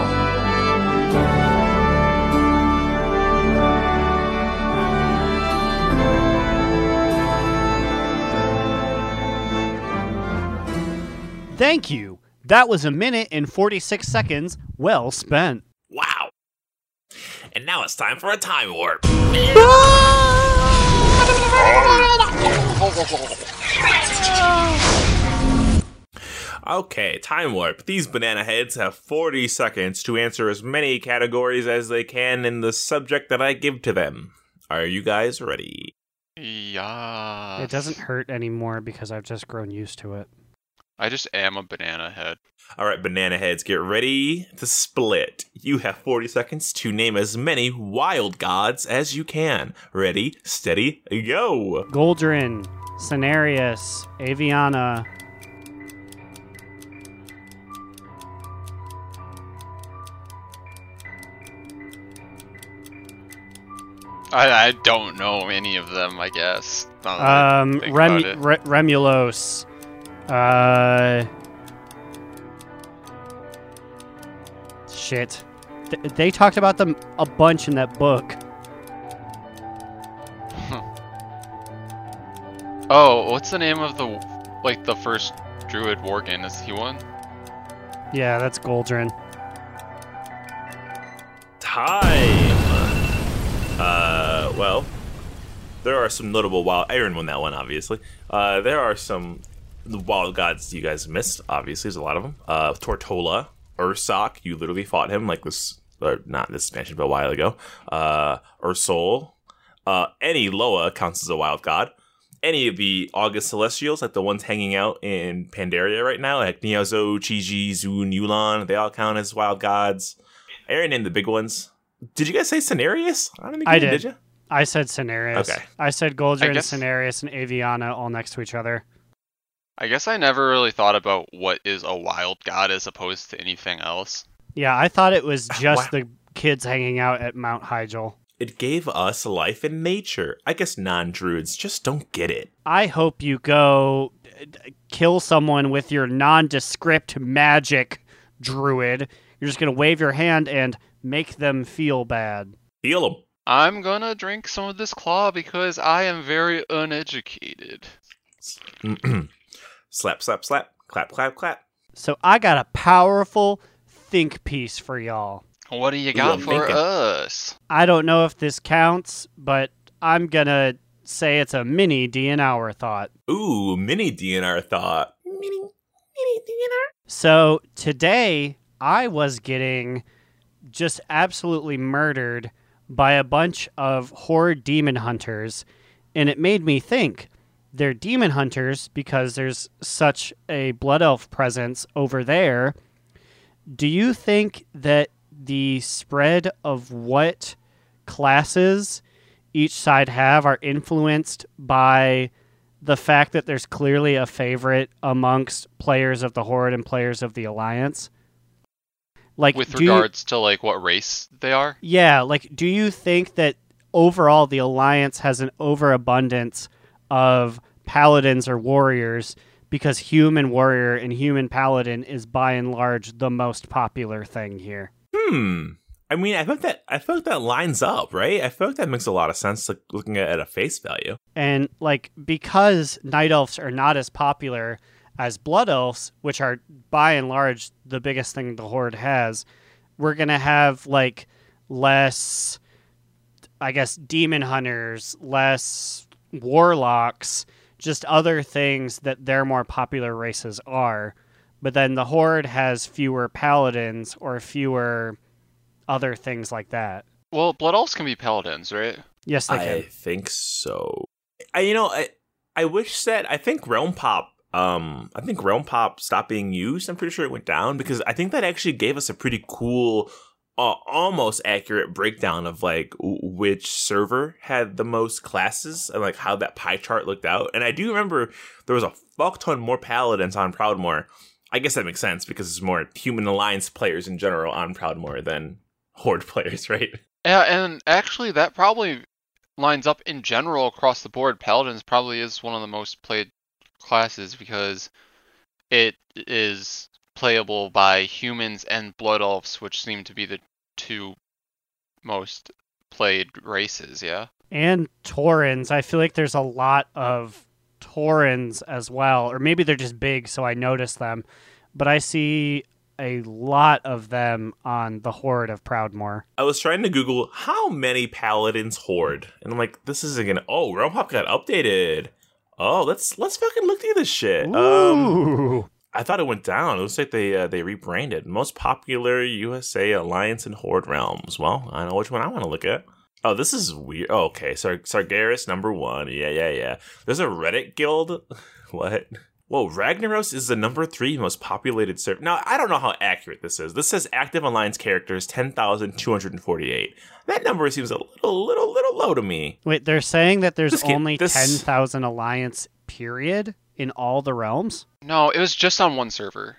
Thank you. That was a minute and forty-six seconds well spent. Wow. And now it's time for a time warp. Okay, time warp. These banana heads have forty seconds to answer as many categories as they can in the subject that I give to them. Are you guys ready? Yeah. It doesn't hurt anymore because I've just grown used to it. I just am a banana head. All right, banana heads, get ready to split. You have forty seconds to name as many wild gods as you can. Ready, steady, go. Goldrin, Cenarius, Aviana. I, I don't know any of them, I guess. Um, Rem- Re- Remulos. Uh, shit. Th- they talked about them a bunch in that book. Huh. Oh, what's the name of the, like, the first druid worgen? Is he one? Yeah, that's Goldrin. Time! Uh, well, there are some notable wild... Aaron won that one, obviously. Uh, there are some... The wild gods you guys missed, obviously, there's a lot of them. Uh, Tortola, Ursoc, you literally fought him like this, or not this expansion, but a while ago. Uh, Ursol, uh, any Loa counts as a wild god. Any of the August Celestials, like the ones hanging out in Pandaria right now, like Niazo, Chiji, Zun, Yulan, they all count as wild gods. Aaron named the big ones. Did you guys say Cenarius? I don't think I you did. Did you? I said Cenarius. Okay. I said Goldrin, I guess... Cenarius, and Aviana all next to each other. I guess I never really thought about what is a wild god as opposed to anything else. Yeah, I thought it was just wow. The kids hanging out at Mount Hyjal. It gave us life and nature. I guess non-druids just don't get it. I hope you go kill someone with your nondescript magic, druid. You're just going to wave your hand and make them feel bad. Heal them. I'm going to drink some of this claw because I am very uneducated. Slap, slap, slap, clap, clap, clap. So I got a powerful think piece for y'all. What do you got for thinking? Us? I don't know if this counts, but I'm going to say it's a mini D N R thought. Ooh, mini D N R thought. Mini, mini D N R. So today I was getting just absolutely murdered by a bunch of horde demon hunters, and it made me think... They're demon hunters because there's such a blood elf presence over there. Do you think that the spread of what classes each side have are influenced by the fact that there's clearly a favorite amongst players of the Horde and players of the Alliance? Like, with regards you, to like what race they are? Yeah, like do you think that overall the Alliance has an overabundance of paladins or warriors because human warrior and human paladin is by and large the most popular thing here? Hmm. I mean, I feel like that I feel like that lines up, right? I feel like that makes a lot of sense, like looking at, at a face value. And like because night elves are not as popular as Blood Elves, which are by and large the biggest thing the Horde has, we're going to have like less, I guess, demon hunters, less warlocks, just other things that their more popular races are. But then the Horde has fewer paladins or fewer other things like that. Well, Blood Elves can be paladins, right? Yes, they I can. I think so. I, you know, I I wish that, I think Realm Pop, um, I think Realm Pop stopped being used. I'm pretty sure it went down because I think that actually gave us a pretty cool, uh, almost accurate breakdown of like w- which server had the most classes and like how that pie chart looked out. And I do remember there was a fuck ton more paladins on Proudmoore. I guess that makes sense because it's more Human Alliance players in general on Proudmoore than Horde players, right? Yeah, and actually that probably lines up in general across the board. Paladins probably is one of the most played classes because it is playable by humans and Blood Elves, which seem to be the two most played races, yeah? And Taurens. I feel like there's a lot of Taurens as well, or maybe they're just big, so I notice them. But I see a lot of them on the Horde of Proudmoore. I was trying to Google how many paladins Horde, and I'm like, this isn't gonna. Oh, Realm Pop got updated. Oh, let's let's fucking look through this shit. Ooh. Um, I thought it went down. It looks like they uh, they rebranded. Most popular U S A Alliance and Horde realms. Well, I know which one I want to look at. Oh, this is weird. Oh, okay, Sar- Sargeras number one. Yeah, yeah, yeah. There's a Reddit guild. What? Whoa, Ragnaros is the number three most populated server. Now, I don't know how accurate this is. This says active Alliance characters ten thousand two hundred forty-eight. That number seems a little, little, little low to me. Wait, they're saying that there's this only this... ten thousand Alliance, period, in all the realms? No, it was just on one server.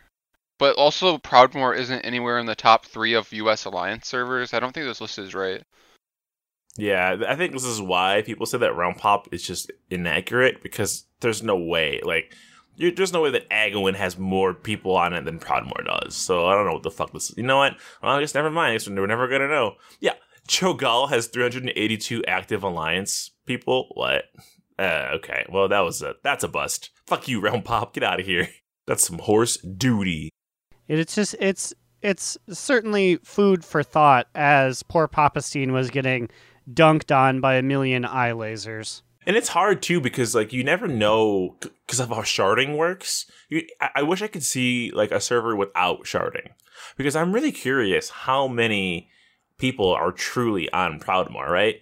But also, Proudmoore isn't anywhere in the top three of U S Alliance servers. I don't think this list is right. Yeah, I think this is why people say that Realm Pop is just inaccurate, because there's no way, like, you're, there's no way that Agawin has more people on it than Proudmoore does. So I don't know what the fuck this is. You know what? Well, I guess never mind. I guess we're never going to know. Yeah, Cho'Gall has three hundred eighty-two active Alliance people. What? Uh, okay, well, that was a, that's a bust. Fuck you, Realm Pop. Get out of here. That's some horse duty. It's just, it's, it's certainly food for thought as poor Poppasteen was getting dunked on by a million eye lasers. And it's hard too because like you never know because of how sharding works. You, I, I wish I could see like a server without sharding because I'm really curious how many people are truly on Proudmoore, right?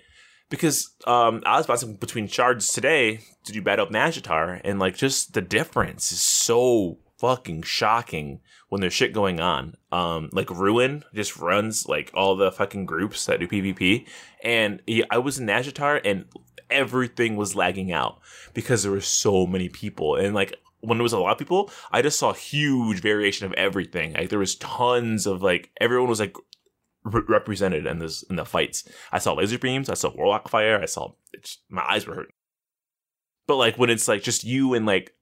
Because um, I was bouncing between shards today to do battle with Nazjatar, and like just the difference is so fucking shocking when there's shit going on. Um, like Ruin just runs like all the fucking groups that do PvP, and yeah, I was in Nazjatar and everything was lagging out because there were so many people. And like when there was a lot of people, I just saw huge variation of everything. Like there was tons of like everyone was like re- represented in this in the fights. I saw laser beams, I saw warlock fire, I saw just, my eyes were hurting. But like when it's like just you and like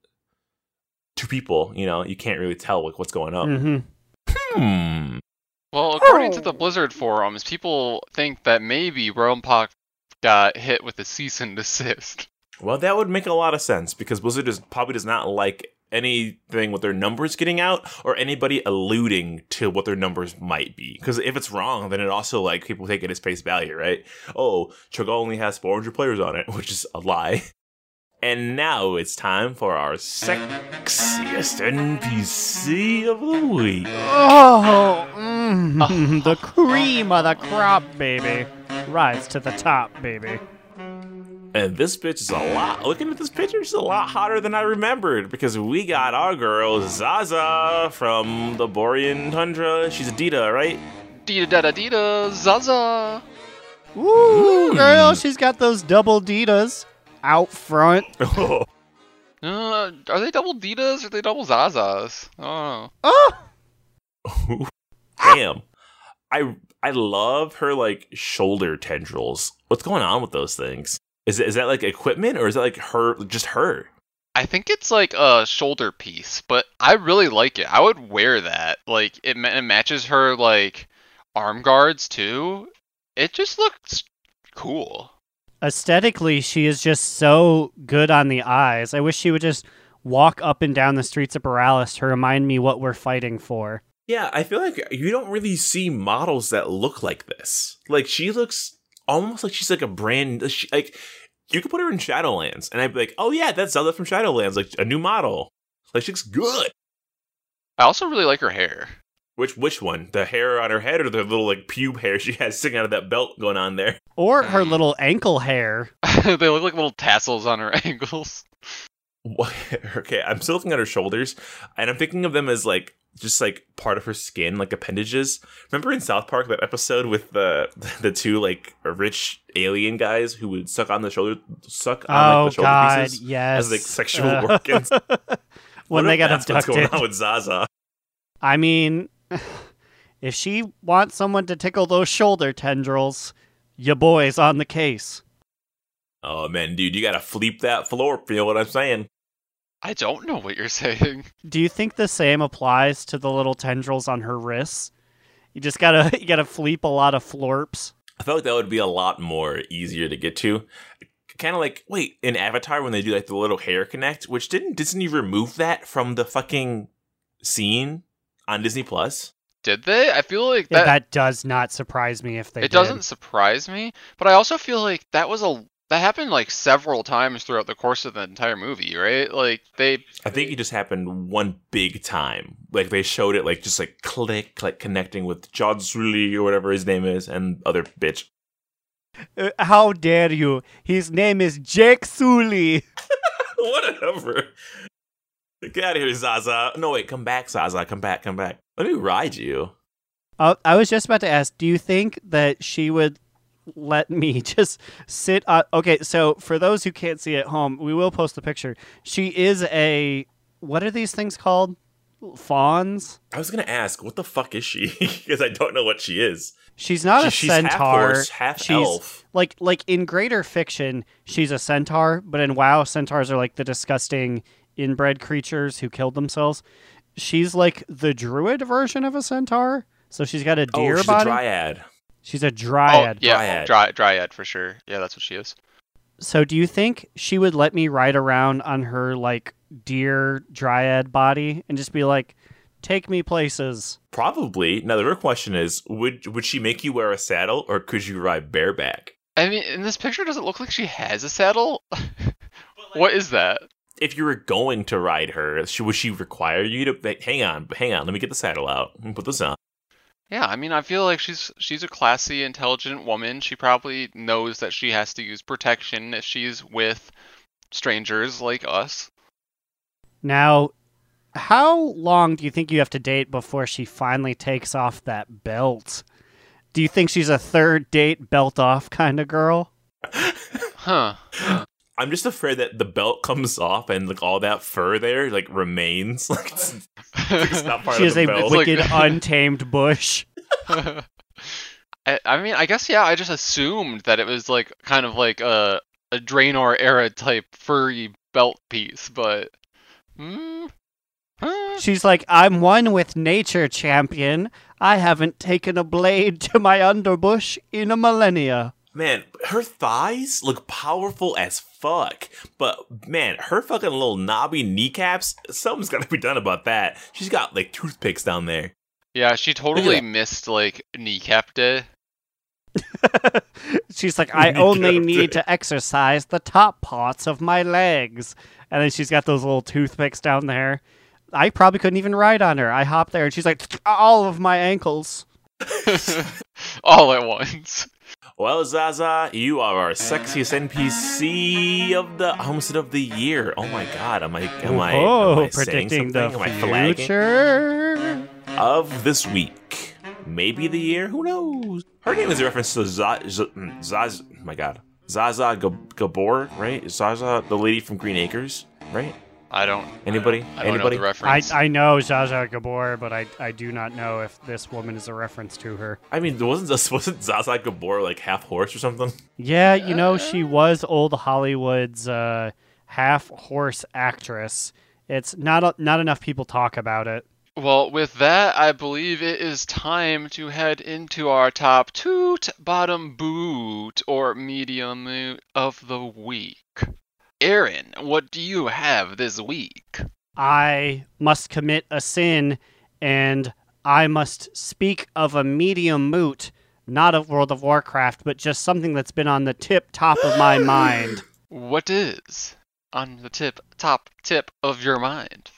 two people, you know, you can't really tell like what's going on. Mm-hmm. Hmm. Well, according oh. to the Blizzard forums, people think that maybe Realm Pop got hit with a cease and desist. Well, that would make a lot of sense because Blizzard is, probably does not like anything with their numbers getting out or anybody alluding to what their numbers might be. Because if it's wrong, then it also, like, people take it as face value, right? Oh, Cho'Gall only has four hundred players on it, which is a lie. And now it's time for our sexiest N P C of the week. Oh, mm, the cream of the crop, baby. Rise to the top, baby. And this bitch is a lot. Looking at this picture, she's a lot hotter than I remembered because we got our girl Zaza from the Borean Tundra. She's a Dita, right? Dita, Dita, Dita, Zaza. Ooh, mm. girl, she's got those double Ditas out front. Oh. Uh, are they double Ditas or are they double Zazas? Oh. Oh. Damn. I. I love her, like, shoulder tendrils. What's going on with those things? Is is that, like, equipment, or is that, like, her, just her? I think it's, like, a shoulder piece, but I really like it. I would wear that. Like, it, it matches her, like, arm guards, too. It just looks cool. Aesthetically, she is just so good on the eyes. I wish she would just walk up and down the streets of Borealis to remind me what we're fighting for. Yeah, I feel like you don't really see models that look like this. Like, she looks almost like she's like a brand... She, like, you could put her in Shadowlands, and I'd be like, oh yeah, that's Zelda from Shadowlands, like, a new model. Like, she looks good. I also really like her hair. Which which one? The hair on her head or the little, like, pube hair she has sticking out of that belt going on there? Or her little ankle hair. They look like little tassels on her ankles. What? Okay, I'm still looking at her shoulders, and I'm thinking of them as, like, just, like, part of her skin, like appendages. Remember in South Park, that episode with the the two, like, rich alien guys who would suck on the shoulder, suck on, oh, like, the shoulder God, pieces yes. as, like, sexual uh. organs? When they got abducted. What's going on with Zaza? I mean, if she wants someone to tickle those shoulder tendrils, your boy's on the case. Oh, man, dude, you gotta fleep that floor, you know what I'm saying? I don't know what you're saying. Do you think the same applies to the little tendrils on her wrists? You just gotta you gotta fleep a lot of florps. I felt like that would be a lot more easier to get to. Kind of like, wait, in Avatar when they do like the little hair connect, which didn't Disney remove that from the fucking scene on Disney Plus? Did they? I feel like that... Yeah, that does not surprise me if they did. It doesn't surprise me, but I also feel like that was a... That happened, like, several times throughout the course of the entire movie, right? Like, they... I think it just happened one big time. Like, they showed it, like, just, like, click, like, connecting with Jodsuli or whatever his name is, and other bitch. Uh, how dare you? His name is Jake Sully. Whatever. Get out of here, Zaza. No, wait, come back, Zaza. Come back, come back. Let me ride you. Uh, I was just about to ask, do you think that she would... Let me just sit on... Okay, so for those who can't see at home, we will post the picture. She is a... What are these things called? Fawns? I was going to ask, what the fuck is she? Because I don't know what she is. She's not she, a she's centaur. She's half horse, half elf. Like, like in greater fiction, she's a centaur, but in WoW, centaurs are like the disgusting inbred creatures who killed themselves. She's like the druid version of a centaur, so she's got a deer oh, she's body. She's a dryad. She's a dryad. Oh, yeah, dryad. Dry, dryad for sure. Yeah, that's what she is. So do you think she would let me ride around on her, like, deer dryad body and just be like, take me places? Probably. Now, the real question is, would would she make you wear a saddle or could you ride bareback? I mean, in this picture, does it look like she has a saddle? What is that? If you were going to ride her, she, would she require you to... Hang on, hang on. Let me get the saddle out. Let me put this on. Yeah, I mean, I feel like she's she's a classy, intelligent woman. She probably knows that she has to use protection if she's with strangers like us. Now, how long do you think you have to date before she finally takes off that belt? Do you think she's a third date belt off kind of girl? Huh. I'm just afraid that the belt comes off and like all that fur there like remains. Like it's, it's not part she of the belt. She is a wicked untamed bush. I, I mean, I guess yeah. I just assumed that it was like kind of like a a Draenor era type furry belt piece, but hmm. Huh? She's like, I'm one with nature, champion. I haven't taken a blade to my underbush in a millennia. Man, her thighs look powerful as fuck, but man, her fucking little knobby kneecaps, something's gotta be done about that. She's got, like, toothpicks down there. Yeah, she totally missed, like, kneecap day. She's like, I only need to exercise the top parts of my legs. And then she's got those little toothpicks down there. I probably couldn't even ride on her. I hopped there and she's like, all of my ankles. All at once. Well, Zaza, you are our sexiest N P C of the homestead of the year. Oh my God, am I am I, am I saying something? Am I flagging? Predicting the future of this week, maybe the year. Who knows? Her name is a reference to Zaza. Zaza oh my God, Zaza Gabor, right? Zaza, the lady from Green Acres, right? I don't. Anybody? I don't Anybody? know the reference. I, I know Zaza Gabor, but I, I do not know if this woman is a reference to her. I mean, wasn't wasn't Zaza Gabor like half horse or something? Yeah, you know, she was old Hollywood's uh, half horse actress. It's not not enough people talk about it. Well, with that, I believe it is time to head into our top toot, bottom boot, or medium of the week. Aaron, what do you have this week? I must commit a sin, and I must speak of a medium moot, not of World of Warcraft, but just something that's been on the tip-top of my mind. What is on the tip-top tip of your mind?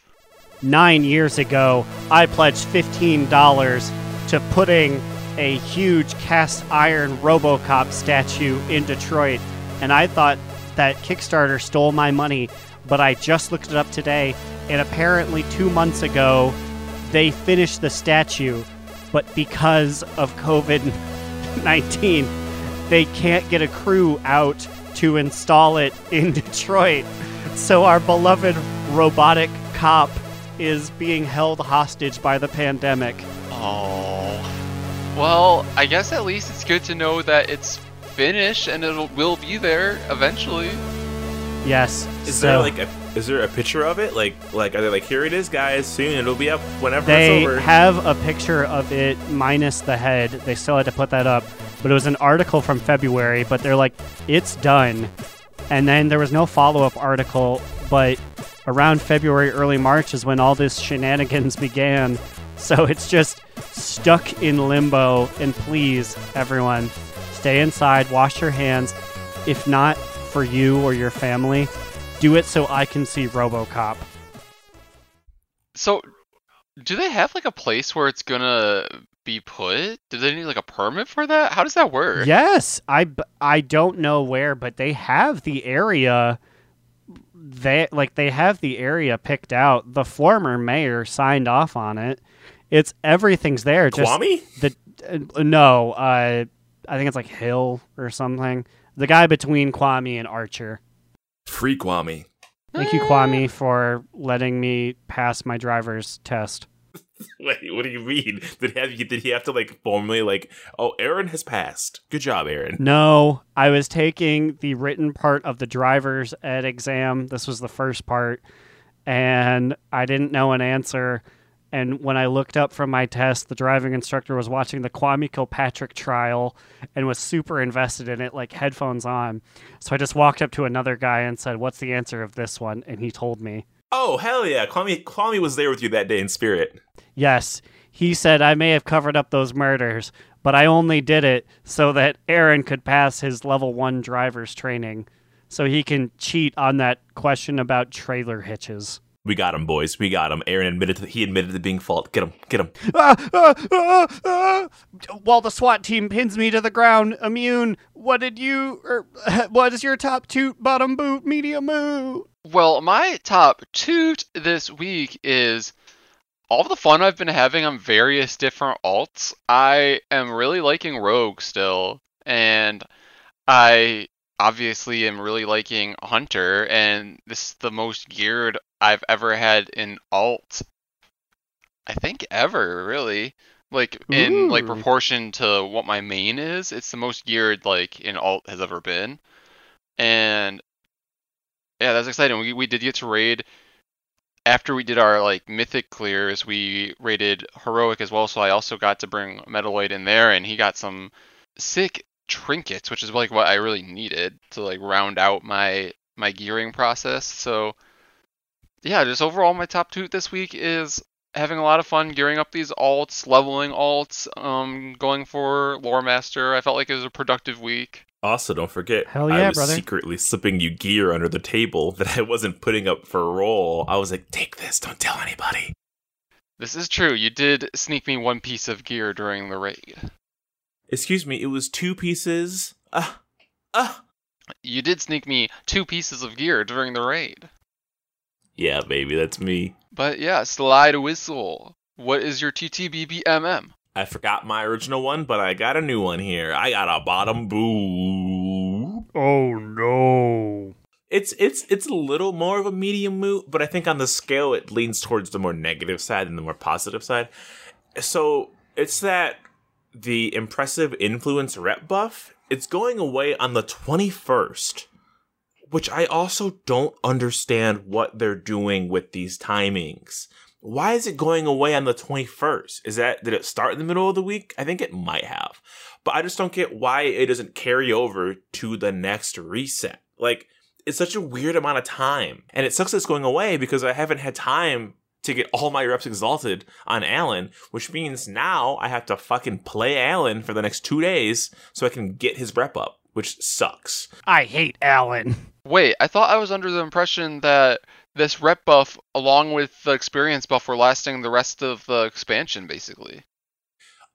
Nine years ago, I pledged fifteen dollars to putting a huge cast iron RoboCop statue in Detroit, and I thought that Kickstarter stole my money, but I just looked it up today, and apparently two months ago, they finished the statue, but because of COVID nineteen, they can't get a crew out to install it in Detroit. So our beloved robotic cop is being held hostage by the pandemic. Oh. Well, I guess at least it's good to know that it's finished and it will be there eventually. Yes. Is so, there like a is there a picture of it? Like like are they like, here it is, guys, soon it'll be up whenever they it's over. They have a picture of it minus the head. They still had to put that up. But it was an article from February, but they're like, it's done. And then there was no follow-up article, but around February, early March is when all this shenanigans began. So it's just stuck in limbo. And please, everyone, stay inside, wash your hands. If not for you or your family, do it so I can see RoboCop. So do they have like a place where it's going to be put? Do they need like a permit for that? How does that work? Yes, I, I don't know where, but they have the area. They like they have the area picked out. The former mayor signed off on it. It's everything's there. Just Kwame? The uh, no, uh, I think it's like Hill or something. The guy between Kwame and Archer. Free Kwame. Thank you, Kwame, for letting me pass my driver's test. Wait, what do you mean? Did he have, did he have to like formally like? Oh, Aaron has passed. Good job, Aaron. No, I was taking the written part of the driver's ed exam. This was the first part, and I didn't know an answer. And when I looked up from my test, the driving instructor was watching the Kwame Kilpatrick trial and was super invested in it, like headphones on. So I just walked up to another guy and said, "What's the answer of this one?" And he told me. Oh, hell yeah. Kwame, Kwame was there with you that day in spirit. Yes. He said, I may have covered up those murders, but I only did it so that Aaron could pass his level one driver's training so he can cheat on that question about trailer hitches. We got him, boys. We got him. Aaron admitted to, he admitted to being fault. Get him. Get him. Ah, ah, ah, ah. While the SWAT team pins me to the ground, immune, what did you, or what is your top toot, bottom boot, medium boot? Well, my top toot this week is all the fun I've been having on various different alts. I am really liking Rogue still, and I obviously am really liking Hunter, and this is the most geared I've ever had in alt, I think ever, really. Like, Ooh. in, like, proportion to what my main is, it's the most geared, like, in alt has ever been. And yeah, that's exciting. We we did get to raid. After we did our like mythic clears, we raided heroic as well. So I also got to bring Metaloid in there, and he got some sick trinkets, which is like what I really needed to like round out my my gearing process. So yeah, just overall, my top toot this week is having a lot of fun gearing up these alts, leveling alts, um, going for Lore Master. I felt like it was a productive week. Also, don't forget, Hell yeah, I was brother. secretly slipping you gear under the table that I wasn't putting up for a roll. I was like, take this, don't tell anybody. This is true. You did sneak me one piece of gear during the raid. Excuse me, it was two pieces? Ah, uh, ah. Uh. You did sneak me two pieces of gear during the raid. Yeah, baby, that's me. But yeah, Slide Whistle. What is your T T B B M M? I forgot my original one, but I got a new one here. I got a bottom boo. Oh no! It's it's it's a little more of a medium moot, but I think on the scale it leans towards the more negative side than the more positive side. So it's that the impressive influence rep buff, it's going away on the twenty-first, which I also don't understand what they're doing with these timings. Why is it going away on the twenty-first? Is that, did it start in the middle of the week? I think it might have. But I just don't get why it doesn't carry over to the next reset. Like, it's such a weird amount of time. And it sucks that it's going away because I haven't had time to get all my reps exalted on Alan, which means now I have to fucking play Alan for the next two days so I can get his rep up, which sucks. I hate Alan. Wait, I thought I was under the impression that this rep buff, along with the experience buff, were lasting the rest of the expansion, basically.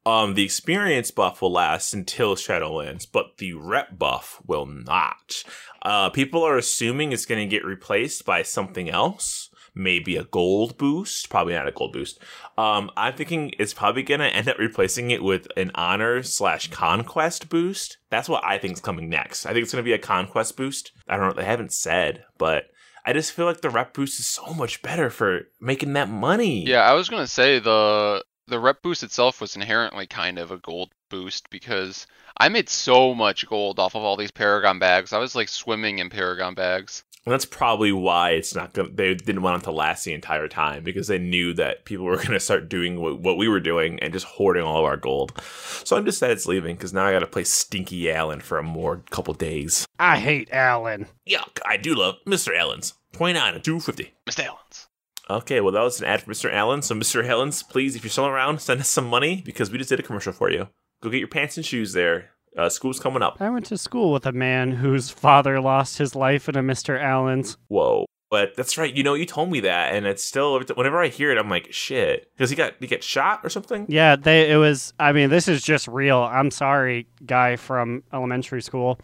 Um, the experience buff will last until Shadowlands, but the rep buff will not. Uh, people are assuming it's going to get replaced by something else. Maybe a gold boost. Probably not a gold boost. Um, I'm thinking it's probably going to end up replacing it with an honor slash conquest boost. That's what I think is coming next. I think it's going to be a conquest boost. I don't know. They haven't said, but I just feel like the rep boost is so much better for making that money. Yeah, I was going to say the... The rep boost itself was inherently kind of a gold boost because I made so much gold off of all these Paragon bags. I was like swimming in Paragon bags. And that's probably why it's not going. They didn't want it to last the entire time because they knew that people were going to start doing what, what we were doing and just hoarding all of our gold. So I'm just sad it's leaving because now I got to play Stinky Alan for a more couple days. I hate Alan. Yuck! I do love Mister Allen's. twenty-nine and two fifty. Mister Allen's. Okay, well, that was an ad for Mister Allen. So, Mister Allen's, please, if you're still around, send us some money because we just did a commercial for you. Go get your pants and shoes there. Uh, school's coming up. I went to school with a man whose father lost his life in a Mister Allen's. Whoa. But that's right. You know, you told me that. And it's still, whenever I hear it, I'm like, shit. Because he got he got shot or something? Yeah, they. it was, I mean, this is just real. I'm sorry, guy from elementary school.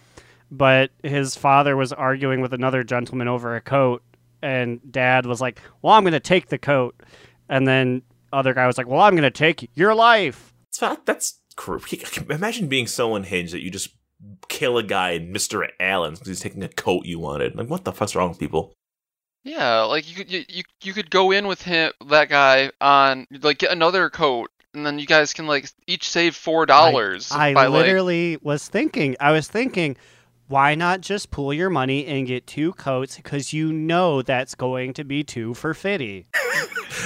But his father was arguing with another gentleman over a coat. And dad was like, well, I'm going to take the coat. And then other guy was like, well, I'm going to take your life. It's not, that's creepy. Imagine being so unhinged that you just kill a guy in Mister Allen's because he's taking a coat you wanted. Like, what the fuck's wrong with people? Yeah, like, you could, you, you, you could go in with him, that guy, on, like, get another coat. And then you guys can, like, each save four dollars. I, I by, literally like... was thinking, I was thinking... why not just pool your money and get two coats? Because you know that's going to be two for fifty.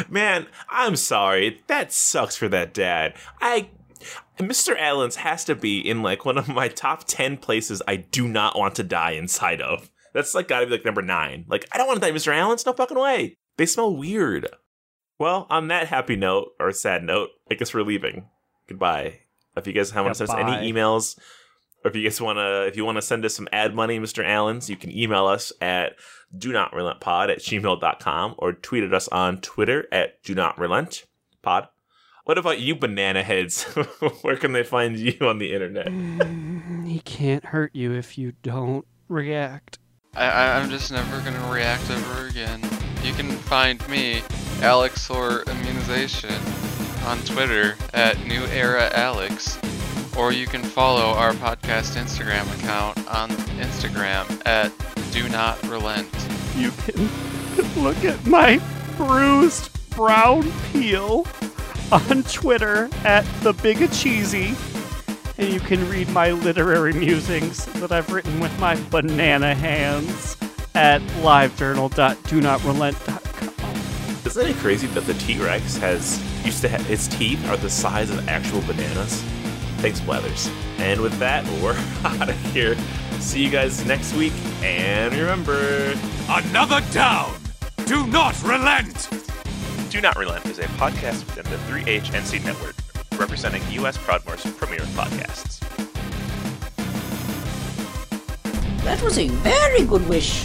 Man, I'm sorry. That sucks for that dad. I, Mister Allen's has to be in like one of my top ten places I do not want to die inside of. That's like gotta be like number nine. Like, I don't want to die, Mister Allen's. No fucking way. They smell weird. Well, on that happy note or sad note, I guess we're leaving. Goodbye. If you guys want to send us any emails. Or if you guys want to, if you want to send us some ad money, Mister Allen's, you can email us at do not relent pod at gmail dot com or tweet at us on Twitter at do not relent pod. What about you, banana heads? Where can they find you on the internet? Mm, he can't hurt you if you don't react. I, I, I'm just never going to react ever again. You can find me, Alex or Immunization, on Twitter at New Era Alex. Or you can follow our podcast Instagram account on Instagram at Do Not Relent. You can look at my bruised brown peel on Twitter at The Bigacheesy. And you can read my literary musings that I've written with my banana hands at livejournal dot do not relent dot com. Isn't it crazy that the T-Rex has used to have its teeth are the size of actual bananas? Thanks, Blathers. And with that, we're out of here. See you guys next week. And remember, another down. Do not relent. Do Not Relent is a podcast within the three H N C network, representing U S Proudmoore's premier podcasts. That was a very good wish.